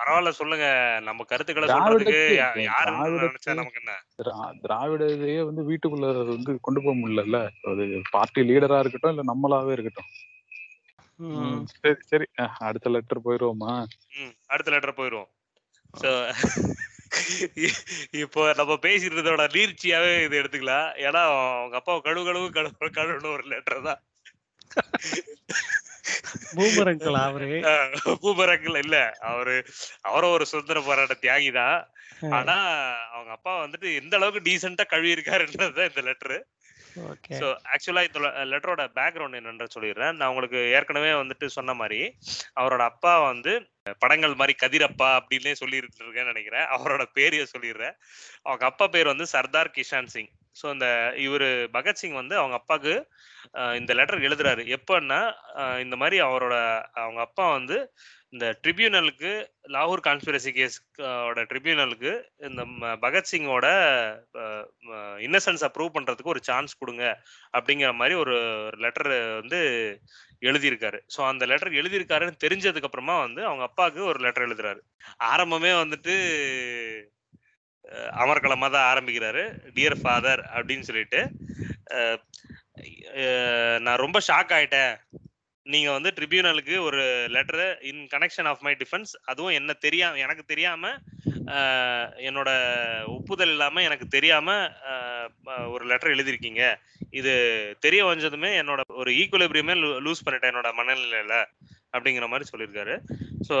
பரவாயில்ல. சொல்லுங்க, நம்ம கருத்துக்களை சொல்றதுக்கு யாரு நினைச்சா நமக்கு என்ன? திராவிடத்தையே வந்து வீட்டுக்குள்ள வந்து கொண்டு போக முடியல. அது பார்ட்டி லீடரா இருக்கட்டும் இல்ல நம்மளாவே இருக்கட்டும். சரி சரி அடுத்த லெட்டர் போயிருவோமா? அடுத்த லெட்டர் போயிருவோம். இப்போ நம்ம பேசிருந்ததோட நீர்ச்சியாவே இது எடுத்துக்கலாம். ஏன்னா அவங்க அப்பா கழுவு கழுவு கழுவு கழுவுன்னு ஒரு லெட்டர் தான். பூமரங்கல் அவரு பூமரங்கல் இல்ல, அவரு அவரும் ஒரு சுதந்திர போராட்ட தியாகி தான். ஆனா அவங்க அப்பா வந்துட்டு எந்த அளவுக்கு டீசெண்டா கழுவி இருக்காருன்றதுதான் இந்த லெட்டரு. ஸோ ஆக்சுவலாக இந்த லெட்டரோட பேக்ரவுண்ட் என்னென்ற சொல்லிடுறேன். நான் உங்களுக்கு ஏற்கனவே வந்துட்டு சொன்ன மாதிரி அவரோட அப்பா வந்து படங்கள் மாதிரி கதிரப்பா அப்படின்னே சொல்லிட்டு இருக்கேன்னு நினைக்கிறேன். அவரோட பேரையே சொல்லிடுறேன். அவங்க அப்பா பேர் வந்து சர்தார் கிஷான் சிங். ஸோ இந்த இவர் பகத்சிங் வந்து அவங்க அப்பாவுக்கு இந்த லெட்டர் எழுதுறாரு. எப்பன்னா இந்த மாதிரி அவரோட அவங்க அப்பா வந்து இந்த ட்ரிபியூனலுக்கு, லாகூர் கான்ஸ்பிரசி கேஸோட ட்ரிபியூனலுக்கு இந்த பகத்சிங்கோட இன்னசென்ஸை ப்ரூவ் பண்ணுறதுக்கு ஒரு சான்ஸ் கொடுங்க அப்படிங்கிற மாதிரி ஒரு லெட்டர் வந்து எழுதியிருக்காரு. ஸோ அந்த லெட்டர் எழுதியிருக்காருன்னு தெரிஞ்சதுக்கப்புறமா வந்து அவங்க அப்பாவுக்கு ஒரு லெட்டர் எழுதுறாரு. ஆரம்பமே வந்துட்டு அமர்கலமாக தான் ஆரம்பிக்கிறாரு. டியர் ஃபாதர் அப்படின்னு சொல்லிட்டு, நான் ரொம்ப ஷாக் ஆகிட்டேன். நீங்கள் வந்து ட்ரிபியூனலுக்கு ஒரு letter in connection of my defence, அதுவும் என்ன தெரியாம எனக்கு தெரியாமல் என்னோட ஒப்புதல் இல்லாமல் எனக்கு தெரியாமல் ஒரு லெட்டர் எழுதியிருக்கீங்க. இது தெரிய வந்ததுமே என்னோட ஒரு ஈக்குவலிபிரியமே லூஸ் பண்ணிட்டேன் என்னோட மனநிலையில் அப்படிங்கிற மாதிரி சொல்லியிருக்காரு. ஸோ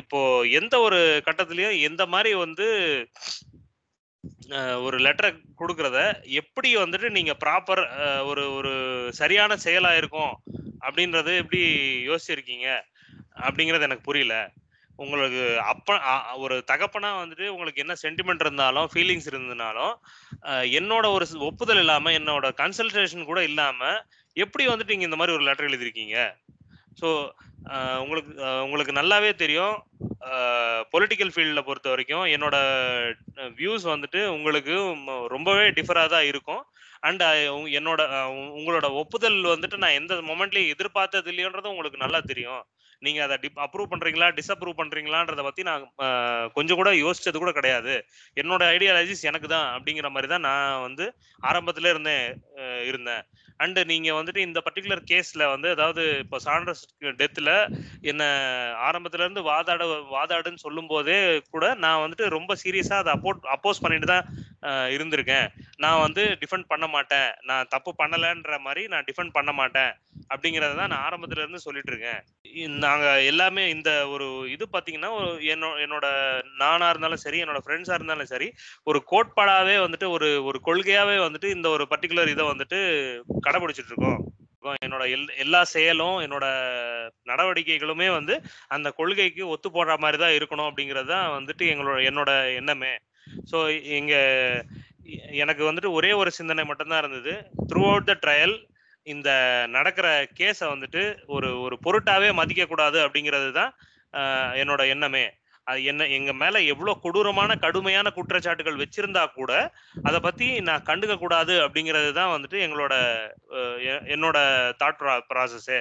இப்போ எந்த ஒரு கட்டத்துலையும் எந்த மாதிரி வந்து ஒரு லெட்டரை கொடுக்கறத எப்படி வந்துட்டு நீங்கள் ப்ராப்பர் ஒரு ஒரு சரியான செயலாக இருக்கும் அப்படின்றது எப்படி யோசிச்சிருக்கீங்க அப்படிங்கிறது எனக்கு புரியல. உங்களுக்கு அப்ப ஒரு தகப்பனா வந்துட்டு உங்களுக்கு என்ன சென்டிமெண்ட் இருந்தாலும் ஃபீலிங்ஸ் இருந்ததுனாலும் என்னோட ஒரு ஒப்புதல் இல்லாமல் என்னோட கன்சல்டேஷன் கூட இல்லாமல் எப்படி வந்துட்டு நீங்கள் இந்த மாதிரி ஒரு லெட்டர் எழுதியிருக்கீங்க. ஸோ உங்களுக்கு உங்களுக்கு நல்லாவே தெரியும், பொலிட்டிக்கல் ஃபீல்டில் பொறுத்த வரைக்கும் என்னோட வியூஸ் வந்துட்டு உங்களுக்கு ரொம்பவே டிஃபராக தான் இருக்கும். அண்ட் என்னோட உங்களோட ஒப்புதல் வந்துட்டு நான் எந்த மொமெண்ட்லையும் எதிர்பார்த்தது இல்லையன்றது உங்களுக்கு நல்லா தெரியும். நீங்கள் அதை டிப் அப்ரூவ் பண்ணுறீங்களா டிஸ்அப்ரூவ் பண்ணுறீங்களான்றதை பற்றி நான் கொஞ்சம் கூட யோசிச்சது கூட கிடையாது. என்னோட ஐடியாலஜிஸ் எனக்கு தான் அப்படிங்கிற மாதிரி தான் நான் வந்து ஆரம்பத்தில் இருந்தேன் இருந்தேன் அண்டு நீங்கள் வந்துட்டு இந்த பர்டிகுலர் கேஸில் வந்து அதாவது இப்போ சாண்ட்ரஸ் டெத்தில் என்னை ஆரம்பத்துலேருந்து வாதாட வாதாடுன்னு சொல்லும் போதே கூட நான் வந்துட்டு ரொம்ப சீரியஸாக அதை அப்போ அப்போஸ் பண்ணிட்டு தான் இருந்திருக்கேன். நான் வந்து டிஃபெண்ட் பண்ண மாட்டேன், நான் தப்பு பண்ணலைன்ற மாதிரி நான் டிஃபெண்ட் பண்ண மாட்டேன் அப்படிங்கிறத தான் நான் ஆரம்பத்துலேருந்து சொல்லிட்டு இருக்கேன். நாங்கள் எல்லாமே இந்த ஒரு இது பார்த்தீங்கன்னா ஒரு என்னோ என்னோட நானாக இருந்தாலும் சரி என்னோட ஃப்ரெண்ட்ஸாக இருந்தாலும் சரி ஒரு கோட்பாடாகவே வந்துட்டு ஒரு ஒரு கொள்கையாகவே வந்துட்டு இந்த ஒரு பர்டிகுலர் இதை வந்துட்டு கடைபிடிச்சிட்டு இருக்கோம். என்னோட எல் எல்லா செயலும் என்னோட நடவடிக்கைகளுமே வந்து அந்த கொள்கைக்கு ஒத்து போடுற மாதிரி தான் இருக்கணும் அப்படிங்கிறது தான் வந்துட்டு எங்களோட என்னோட எண்ணமே. ஸோ இங்கே எனக்கு வந்துட்டு ஒரே ஒரு சிந்தனை மட்டும்தான் இருந்தது. த்ரூ அவுட் த ட்ரையல் இந்த நடக்கிற கேஸை வந்துட்டு ஒரு ஒரு பொருட்டாவே மதிக்கக்கூடாது அப்படிங்கிறது தான் என்னோட எண்ணமே. அது என்ன எங்கள் மேலே எவ்வளோ கொடூரமான கடுமையான குற்றச்சாட்டுகள் வச்சுருந்தா கூட அதை பற்றி நான் கண்டுக்கக்கூடாது அப்படிங்கிறது தான் வந்துட்டு எங்களோட என்னோட தாட் ப்ராசஸ்ஸே.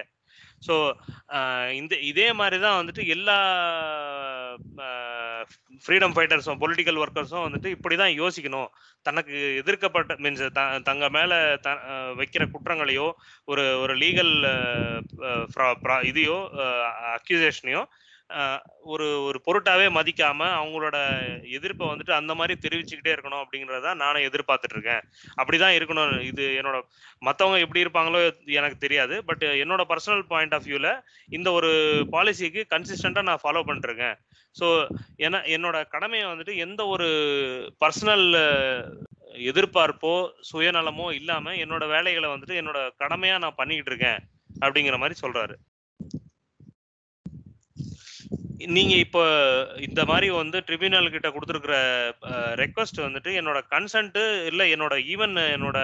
ஸோ இந்த இதே மாதிரி தான் வந்துட்டு எல்லா ஃப்ரீடம் ஃபைட்டர்ஸும் பொலிட்டிக்கல் ஒர்க்கர்ஸும் வந்துட்டு இப்படி தான் யோசிக்கணும். தனக்கு எதிர்க்கப்பட்ட மீன்ஸ் த தங்க மேலே த வைக்கிற குற்றங்களையோ ஒரு ஒரு லீகல் இதையோ அக்யூசேஷனையோ ஒரு ஒரு பொருட்டாவே மதிக்காம அவங்களோட எதிர்ப்பை வந்துட்டு அந்த மாதிரி தெரிவிச்சுக்கிட்டே இருக்கணும் அப்படிங்கிறத நானும் எதிர்பார்த்துட்டு இருக்கேன். அப்படிதான் இருக்கணும். இது என்னோட மற்றவங்க எப்படி இருப்பாங்களோ எனக்கு தெரியாது, பட் என்னோட பர்சனல் பாயிண்ட் ஆஃப் வியூல இந்த ஒரு பாலிசிக்கு கன்சிஸ்டண்டா நான் ஃபாலோ பண்ணிட்டு இருக்கேன். ஸோ ஏன்னா என்னோட கடமையை வந்துட்டு எந்த ஒரு பர்சனல் எதிர்பார்ப்போ சுயநலமோ இல்லாம என்னோட வேலைகளை வந்துட்டு என்னோட கடமையா நான் பண்ணிக்கிட்டு இருக்கேன் அப்படிங்கிற மாதிரி சொல்றாரு. நீங்க இப்போ இந்த மாதிரி வந்து ட்ரிபியூனல் கிட்ட கொடுத்துருக்குற ரெக்வஸ்ட் வந்துட்டு என்னோட கன்சென்ட்டு இல்லை, என்னோட ஈவன் என்னோட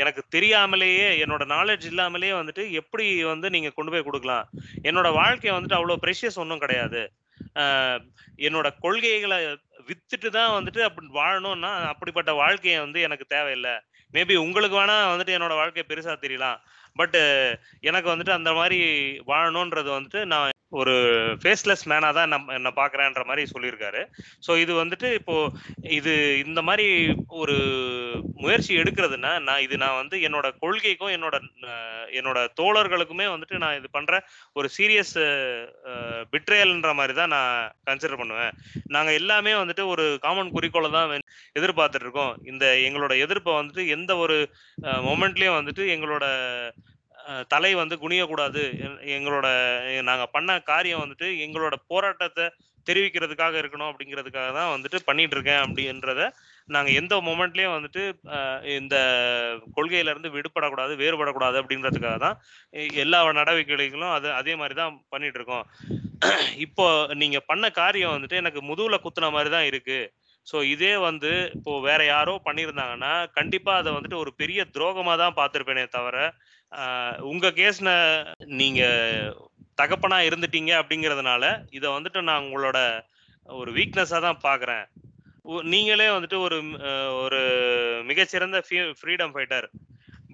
எனக்கு தெரியாமலேயே என்னோட நாலேஜ் இல்லாமலேயே வந்துட்டு எப்படி வந்து நீங்க கொண்டு போய் கொடுக்கலாம். என்னோட வாழ்க்கையை வந்துட்டு அவ்வளோ ப்ரெஷியஸ் ஒன்றும் கிடையாது. என்னோட கொள்கைகளை வித்துட்டு தான் வந்துட்டு அப்படி வாழணும்னா அப்படிப்பட்ட வாழ்க்கையை வந்து எனக்கு தேவையில்லை. மேபி உங்களுக்கு வேணா வந்துட்டு என்னோட வாழ்க்கையை பெருசா தெரியலாம், பட்டு எனக்கு வந்துட்டு அந்த மாதிரி வாழணுன்றது வந்துட்டு நான் ஒரு ஃபேஸ்லெஸ் மேனாக தான் நம்ம என்னை பார்க்குறேன்ற மாதிரி சொல்லியிருக்காரு. ஸோ இது வந்துட்டு இப்போது இது இந்த மாதிரி ஒரு முயற்சி எடுக்கிறதுனா நான் இது நான் வந்து என்னோட கொள்கைக்கும் என்னோட என்னோட தோழர்களுக்குமே வந்துட்டு நான் இது பண்ணுற ஒரு சீரியஸ் பிட்ரேயல்ன்ற மாதிரி தான் நான் கன்சிடர் பண்ணுவேன். நாங்கள் எல்லாமே வந்துட்டு ஒரு காமன் குறிக்கோளை தான் எதிர்பார்த்துட்டு இருக்கோம். இந்த எங்களோட எதிர்ப்பை வந்துட்டு எந்த ஒரு மொமெண்ட்லேயும் வந்துட்டு எங்களோட தலை வந்து குனியக்கூடாது. எங்களோட நாங்கள் பண்ண காரியம் வந்துட்டு எங்களோட போராட்டத்தை தெரிவிக்கிறதுக்காக இருக்கணும் அப்படிங்கிறதுக்காக தான் வந்துட்டு பண்ணிட்டு இருக்கேன் அப்படின்றத நாங்கள் எந்த மொமெண்ட்லேயும் வந்துட்டு இந்த கொள்கையிலேருந்து விடுபடக்கூடாது, வேறுபடக்கூடாது அப்படின்றதுக்காக தான் எல்லா நடவடிக்கைகளும் அது அதே மாதிரி தான் பண்ணிட்டு இருக்கோம். இப்போ நீங்கள் பண்ண காரியம் வந்துட்டு எனக்கு முதுகில் குத்துன மாதிரி தான் இருக்குது. ஸோ இதே வந்து இப்போ வேற யாரோ பண்ணியிருந்தாங்கன்னா கண்டிப்பா அதை வந்துட்டு ஒரு பெரிய துரோகமா தான் பார்த்துருப்பேனே தவிர உங்க கேஸ்ல நீங்க தகப்பனா இருந்துட்டீங்க அப்படிங்கிறதுனால இதை வந்துட்டு நான் உங்களோட ஒரு வீக்னஸா தான் பாக்குறேன். நீங்களே வந்துட்டு ஒரு ஒரு மிகச்சிறந்த ஃப்ரீடம் ஃபைட்டர்.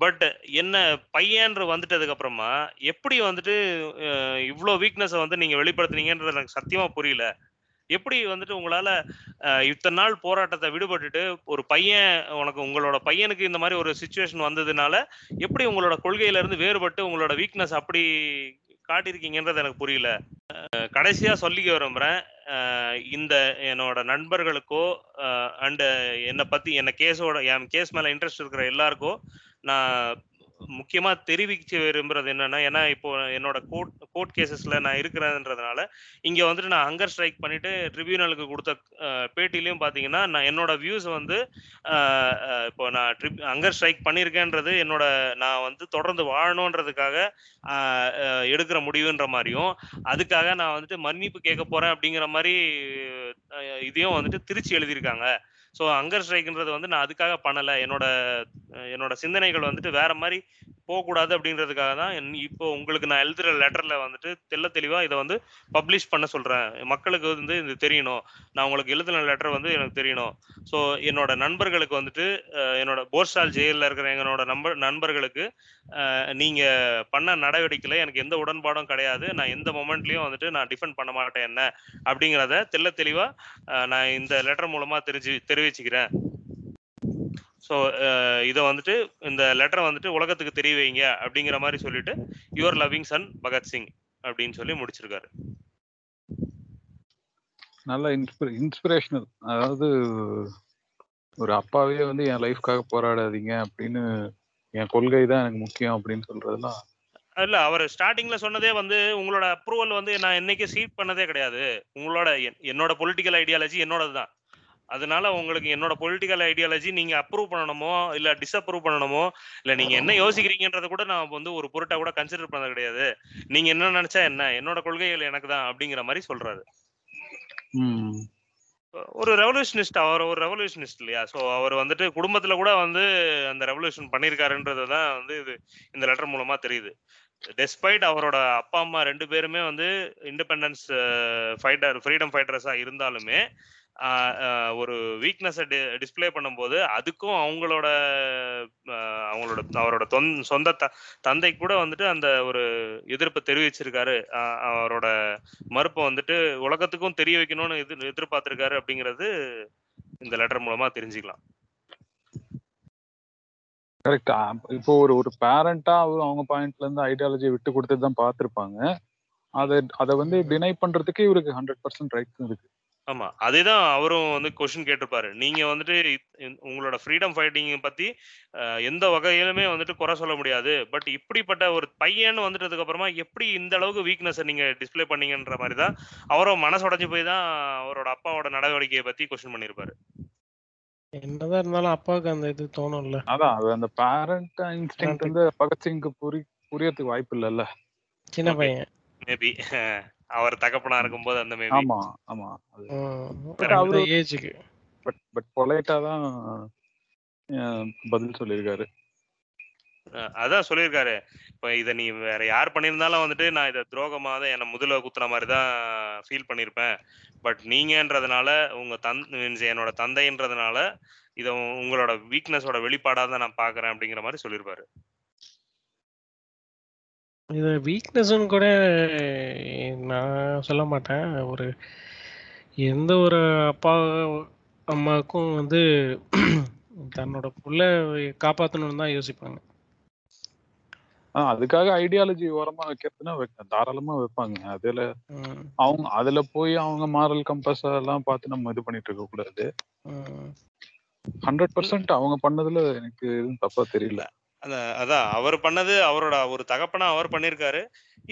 பட் என்ன பையன்ற வந்துட்டதுக்கு அப்புறமா எப்படி வந்துட்டு இவ்வளோ வீக்னஸை வந்து நீங்க வெளிப்படுத்துனீங்கன்றது எனக்கு சத்தியமா புரியல. எப்படி வந்துட்டு உங்களால இத்தனை நாள் போராட்டத்தை விடுபட்டுட்டு ஒரு பையன் உனக்கு உங்களோட பையனுக்கு இந்த மாதிரி ஒரு சிச்சுவேஷன் வந்ததுனால எப்படி உங்களோட கொள்கையில இருந்து வேறுபட்டு உங்களோட வீக்னஸ் அப்படி காட்டியிருக்கீங்கன்றது எனக்கு புரியல. கடைசியா சொல்லிக்க விரும்புறேன், இந்த என்னோட நண்பர்களுக்கோ அண்டு என்னை பத்தி என்ன கேஸோட என் கேஸ் மேல இன்ட்ரெஸ்ட் இருக்கிற எல்லாருக்கோ நான் முக்கியமா தெரிவிக்க விரும்புறது என்னன்னா, ஏன்னா இப்போ என்னோட கோர்ட் கோர்ட் கேசஸ்ல நான் இருக்கிறேன்றதுனால இங்க வந்துட்டு நான் ஹங்கர் ஸ்ட்ரைக் பண்ணிட்டு ட்ரிபியூனலுக்கு கொடுத்த பேட்டிலையும் பாத்தீங்கன்னா நான் என்னோட வியூஸ் வந்து இப்போ நான் ட்ரிப் ஹங்கர் ஸ்ட்ரைக் பண்ணியிருக்கேன்றது என்னோட நான் வந்து தொடர்ந்து வாழணுன்றதுக்காக எடுக்கிற முடிவுன்ற மாதிரியும் அதுக்காக நான் வந்துட்டு மன்னிப்பு கேட்க போறேன் அப்படிங்கிற மாதிரி இதையும் வந்துட்டு திருச்சி எழுதியிருக்காங்க. ஸோ ஹங்கர் ஸ்ட்ரைக்ன்றது வந்து நான் அதுக்காக பண்ணலை, என்னோட என்னோட சிந்தனைகள் வந்துட்டு வேற மாதிரி போகக்கூடாது அப்படின்றதுக்காக தான் இப்போ உங்களுக்கு நான் எழுதுகிற லெட்டரில் வந்துட்டு தெல்ல தெளிவாக இதை வந்து பப்ளிஷ் பண்ண சொல்கிறேன். மக்களுக்கு வந்து இது தெரியணும், நான் உங்களுக்கு எழுதுன லெட்டர் வந்து எனக்கு தெரியணும். ஸோ என்னோட நண்பர்களுக்கு வந்துட்டு என்னோட போர்ஸ்டால் ஜெயிலில் இருக்கிற என்னோட நம்பர் நண்பர்களுக்கு நீங்கள் பண்ண நடவடிக்கையில் எனக்கு எந்த உடன்பாடும் கிடையாது. நான் எந்த மொமெண்ட்லேயும் வந்துட்டு நான் டிஃபெண்ட் பண்ண மாட்டேன் என்ன அப்படிங்கிறத தெல்ல தெளிவாக நான் இந்த லெட்டர் மூலமாக தெரிஞ்சு தெரிவிச்சுக்கிறேன். ஸோ இதை வந்துட்டு இந்த லெட்டரை வந்துட்டு உலகத்துக்கு தெரிய வைங்க அப்படிங்கிற மாதிரி சொல்லிட்டு your loving son Bhagat Singh அப்படின்னு சொல்லி முடிச்சிருக்காரு. நல்ல இன்ஸ்பிரேஷனல். அதாவது ஒரு அப்பாவே வந்து என் லைஃப்காக போராடாதீங்க அப்படின்னு, என் கொள்கை தான் எனக்கு முக்கியம் அப்படின்னு சொல்றதுலாம் இல்ல. அவர் ஸ்டார்டிங்ல சொன்னதே வந்து உங்களோட அப்ரூவல் வந்து நான் என்னைக்கு சீட் பண்ணதே கிடையாது. உங்களோட என்னோட பொலிட்டிக்கல் ஐடியாலஜி என்னோடதுதான். அதனால உங்களுக்கு என்னோட பொலிட்டிக்கல் ஐடியாலஜி நீங்க அப்ரூவ் பண்ணணுமோ இல்ல டிஸ்அப்ரூவ் பண்ணணுமோ இல்ல நீங்க என்ன யோசிக்கிறீங்கன்றத கூட நான் வந்து ஒரு பொருட்டா கூட கன்சிடர் பண்ணது கிடையாது. நீங்க என்ன நினைச்சா என்ன, என்னோட கொள்கைகள் எனக்கு தான் அப்படிங்கிற மாதிரி சொல்றாரு. ஒரு ரெவல்யூஷனிஸ்ட், அவர் ஒரு ரெவல்யூஷனிஸ்ட் இல்லையா? ஸோ அவர் வந்துட்டு குடும்பத்துல கூட வந்து அந்த ரெவல்யூஷன் பண்ணியிருக்காருன்றதுதான் வந்து இது இந்த லெட்டர் மூலமா தெரியுது. டெஸ்பைட் அவரோட அப்பா அம்மா ரெண்டு பேருமே வந்து இண்டிபெண்டன்ஸ் ஃபைட்டர், ஃப்ரீடம் ஃபைட்டர்ஸா இருந்தாலுமே ஒரு வீக்னஸை டி டிஸ்பிளே பண்ணும்போது அதுக்கும் அவங்களோட அவங்களோட அவரோட தொந் சொந்த த தந்தை கூட வந்துட்டு அந்த ஒரு எதிர்ப்பை தெரிவிச்சிருக்காரு. அவரோட மறுப்பை வந்துட்டு உலகத்துக்கும் தெரிய வைக்கணும்னு எதிர் எதிர்பார்த்திருக்காரு அப்படிங்கிறது இந்த லெட்டர் மூலமா தெரிஞ்சுக்கலாம். கரெக்டா? இப்போ ஒரு ஒரு பேரண்டா அவங்க பாயிண்ட்ல இருந்து ஐடியாலஜி விட்டு கொடுத்துட்டு தான் பார்த்திருப்பாங்க. அதை அதை வந்து டினை பண்றதுக்கு இவருக்கு ஹண்ட்ரட் பர்சன்ட் ரைட்ஸ் இருக்கு. ஆமா, அதேதான் அவரும் வந்து கொஸ்டின் கேட்டிருப்பாரு. நீங்க வந்துட்டு உங்களோட ஃப்ரீடம் ஃபைட்டிங் பத்தி எந்த வகையிலுமே வந்துட்டு குறை சொல்ல முடியாது. பட் இப்படிப்பட்ட ஒரு பையன் வந்துட்டதுக்கு அப்புறமா எப்படி இந்த அளவுக்கு வீக்னஸ் நீங்க டிஸ்பிளே பண்ணீங்கன்ற மாதிரி தான் அவரோட மனசுடைஞ்சு போய் தான் அவரோட அப்பாவோட நடவடிக்கையை பத்தி கொஸ்டின் பண்ணிருப்பாரு. என்னதான் இருந்தாலும் அப்பாவுக்கு அந்த இது தோணும்ல, அதான் அந்த பேரண்ட் இன்ஸ்டிங்க்ட் வந்து பகத்சிங்க்கு புரிய புரியறதுக்கு வாய்ப்பு இல்லைல்ல. சின்ன பையன் மேபி அவர் தகப்பனா இருக்கும்போது அந்த மேபி. ஆமா ஆமா, அவரோட ஏஜுக்கு. பட் பட் பொலைட்டா தான் பதில் சொல்லியிருக்காரு. அதான் சொல்லியிருக்காரு, இப்போ இதை நீ வேற யார் பண்ணியிருந்தாலும் வந்துட்டு நான் இதை துரோகமாக தான் என்னை முதல்ல குத்துற மாதிரி தான் ஃபீல் பண்ணியிருப்பேன். பட் நீங்கன்றதுனால உங்க தந் மீன்ஸ் என்னோட தந்தைன்றதுனால இதை உங்களோட வீக்னஸோட வெளிப்பாடாக தான் நான் பார்க்குறேன் அப்படிங்கிற மாதிரி சொல்லியிருப்பாரு. இது வீக்னஸ்ன்னு கூட நான் சொல்ல மாட்டேன். ஒரு எந்த ஒரு அப்பா அம்மாவுக்கும் வந்து தன்னோட பிள்ளை காப்பாற்றணும்னு தான் யோசிப்பாங்க. அதுக்காக ஐடியாலஜி ஓரமா வைக்கிறதுனா தாராளமா வைப்பாங்க. அதுல அவங்க அதுல போய் அவங்க மாரல் கம்பஸ் எல்லாம் பார்த்து நம்ம இது பண்ணிட்டு இருக்க கூடாது. ஹண்ட்ரட் பர்சன்ட் அவங்க பண்ணதுல எனக்கு எதுவும் தப்பா தெரியல. அந்த அதான் அவர் பண்ணது அவரோட ஒரு தகப்பனா அவர் பண்ணியிருக்காரு.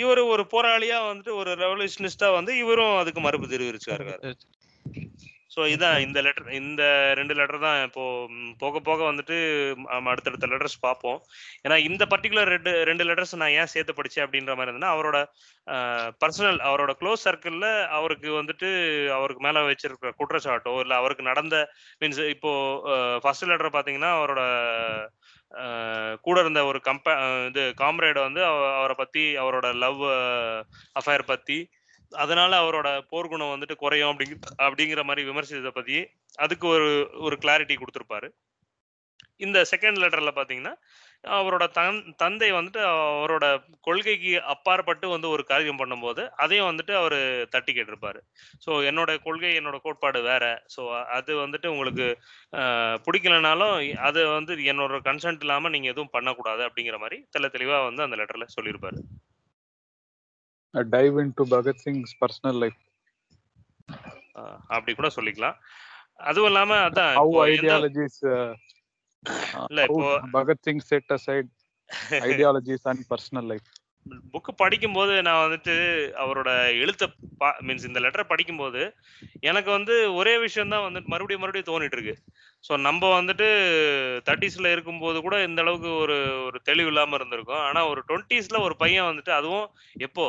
இவர் ஒரு போராளியா வந்துட்டு ஒரு ரெவல்யூஷனிஸ்டா வந்து இவரும் அதுக்கு மறுப்பு தெரிவிச்சிருக்காரு. ஸோ இதான் இந்த லெட்டர், இந்த ரெண்டு லெட்டர் தான் இப்போ போக போக வந்துட்டு அடுத்தடுத்த லெட்டர்ஸ் பார்ப்போம். ஏன்னா இந்த பர்டிகுலர் ரெண்டு ரெண்டு லெட்டர்ஸ் நான் ஏன் சேர்த்து படித்தேன் அப்படின்ற மாதிரி இருந்ததுன்னா, அவரோட பர்சனல் அவரோட க்ளோஸ் சர்க்கிளில் அவருக்கு வந்துட்டு அவருக்கு மேலே வச்சிருக்கிற குற்றச்சாட்டோ இல்லை அவருக்கு நடந்த மீன்ஸ் இப்போது ஃபர்ஸ்ட் லெட்டர் பார்த்தீங்கன்னா அவரோட கூட இருந்த ஒரு கம்பே இது காம்ரேடை வந்து அவரை பற்றி அவரோட லவ் அஃபேர் பற்றி அதனால அவரோட போர்க்குணம் வந்துட்டு குறையும் அப்படிங்க அப்படிங்கிற மாதிரி விமர்சித்ததை பற்றி அதுக்கு ஒரு ஒரு கிளாரிட்டி கொடுத்துருப்பாரு. இந்த செகண்ட் லெட்டரில் பார்த்தீங்கன்னா அவரோட தன் தந்தை வந்துட்டு அவரோட கொள்கைக்கு அப்பாற்பட்டு வந்து ஒரு காரியம் பண்ணும்போது அதையும் வந்துட்டு அவர் தட்டி கேட்டிருப்பாரு. ஸோ என்னோட கொள்கை என்னோட கோட்பாடு வேற, ஸோ அது வந்துட்டு உங்களுக்கு பிடிக்கலனாலும் அது வந்து என்னோட கன்சென்ட் இல்லாமல் நீங்கள் எதுவும் பண்ணக்கூடாது அப்படிங்கிற மாதிரி தெல தெளிவாக வந்து அந்த லெட்டரில் சொல்லியிருப்பாரு. Dive into Bhagat Singh's personal life அப்படி கூட சொல்லிக்கலாம். அதுவும் இல்லாம அதான் ஐடியாலஜிஸ் இல்ல இப்போ Bhagat Singh set aside ideologies and personal life book படிக்கும்போது நான் வந்துட்டு அவரோட எழுத்த மீன்ஸ் இந்த லெட்டரை படிக்கும்போது எனக்கு வந்து ஒரே விஷயம்தான் வந்துட்டு மறுபடியும் மறுபடியும் தோணிட்டு இருக்கு. ஸோ நம்ம வந்துட்டு தேர்ட்டிஸ்ல இருக்கும்போது கூட இந்த அளவுக்கு ஒரு ஒரு தெளிவு இல்லாமல் இருந்திருக்கோம். ஆனால் ஒரு டுவெண்ட்டீஸ்ல ஒரு பையன் வந்துட்டு அதுவும் எப்போ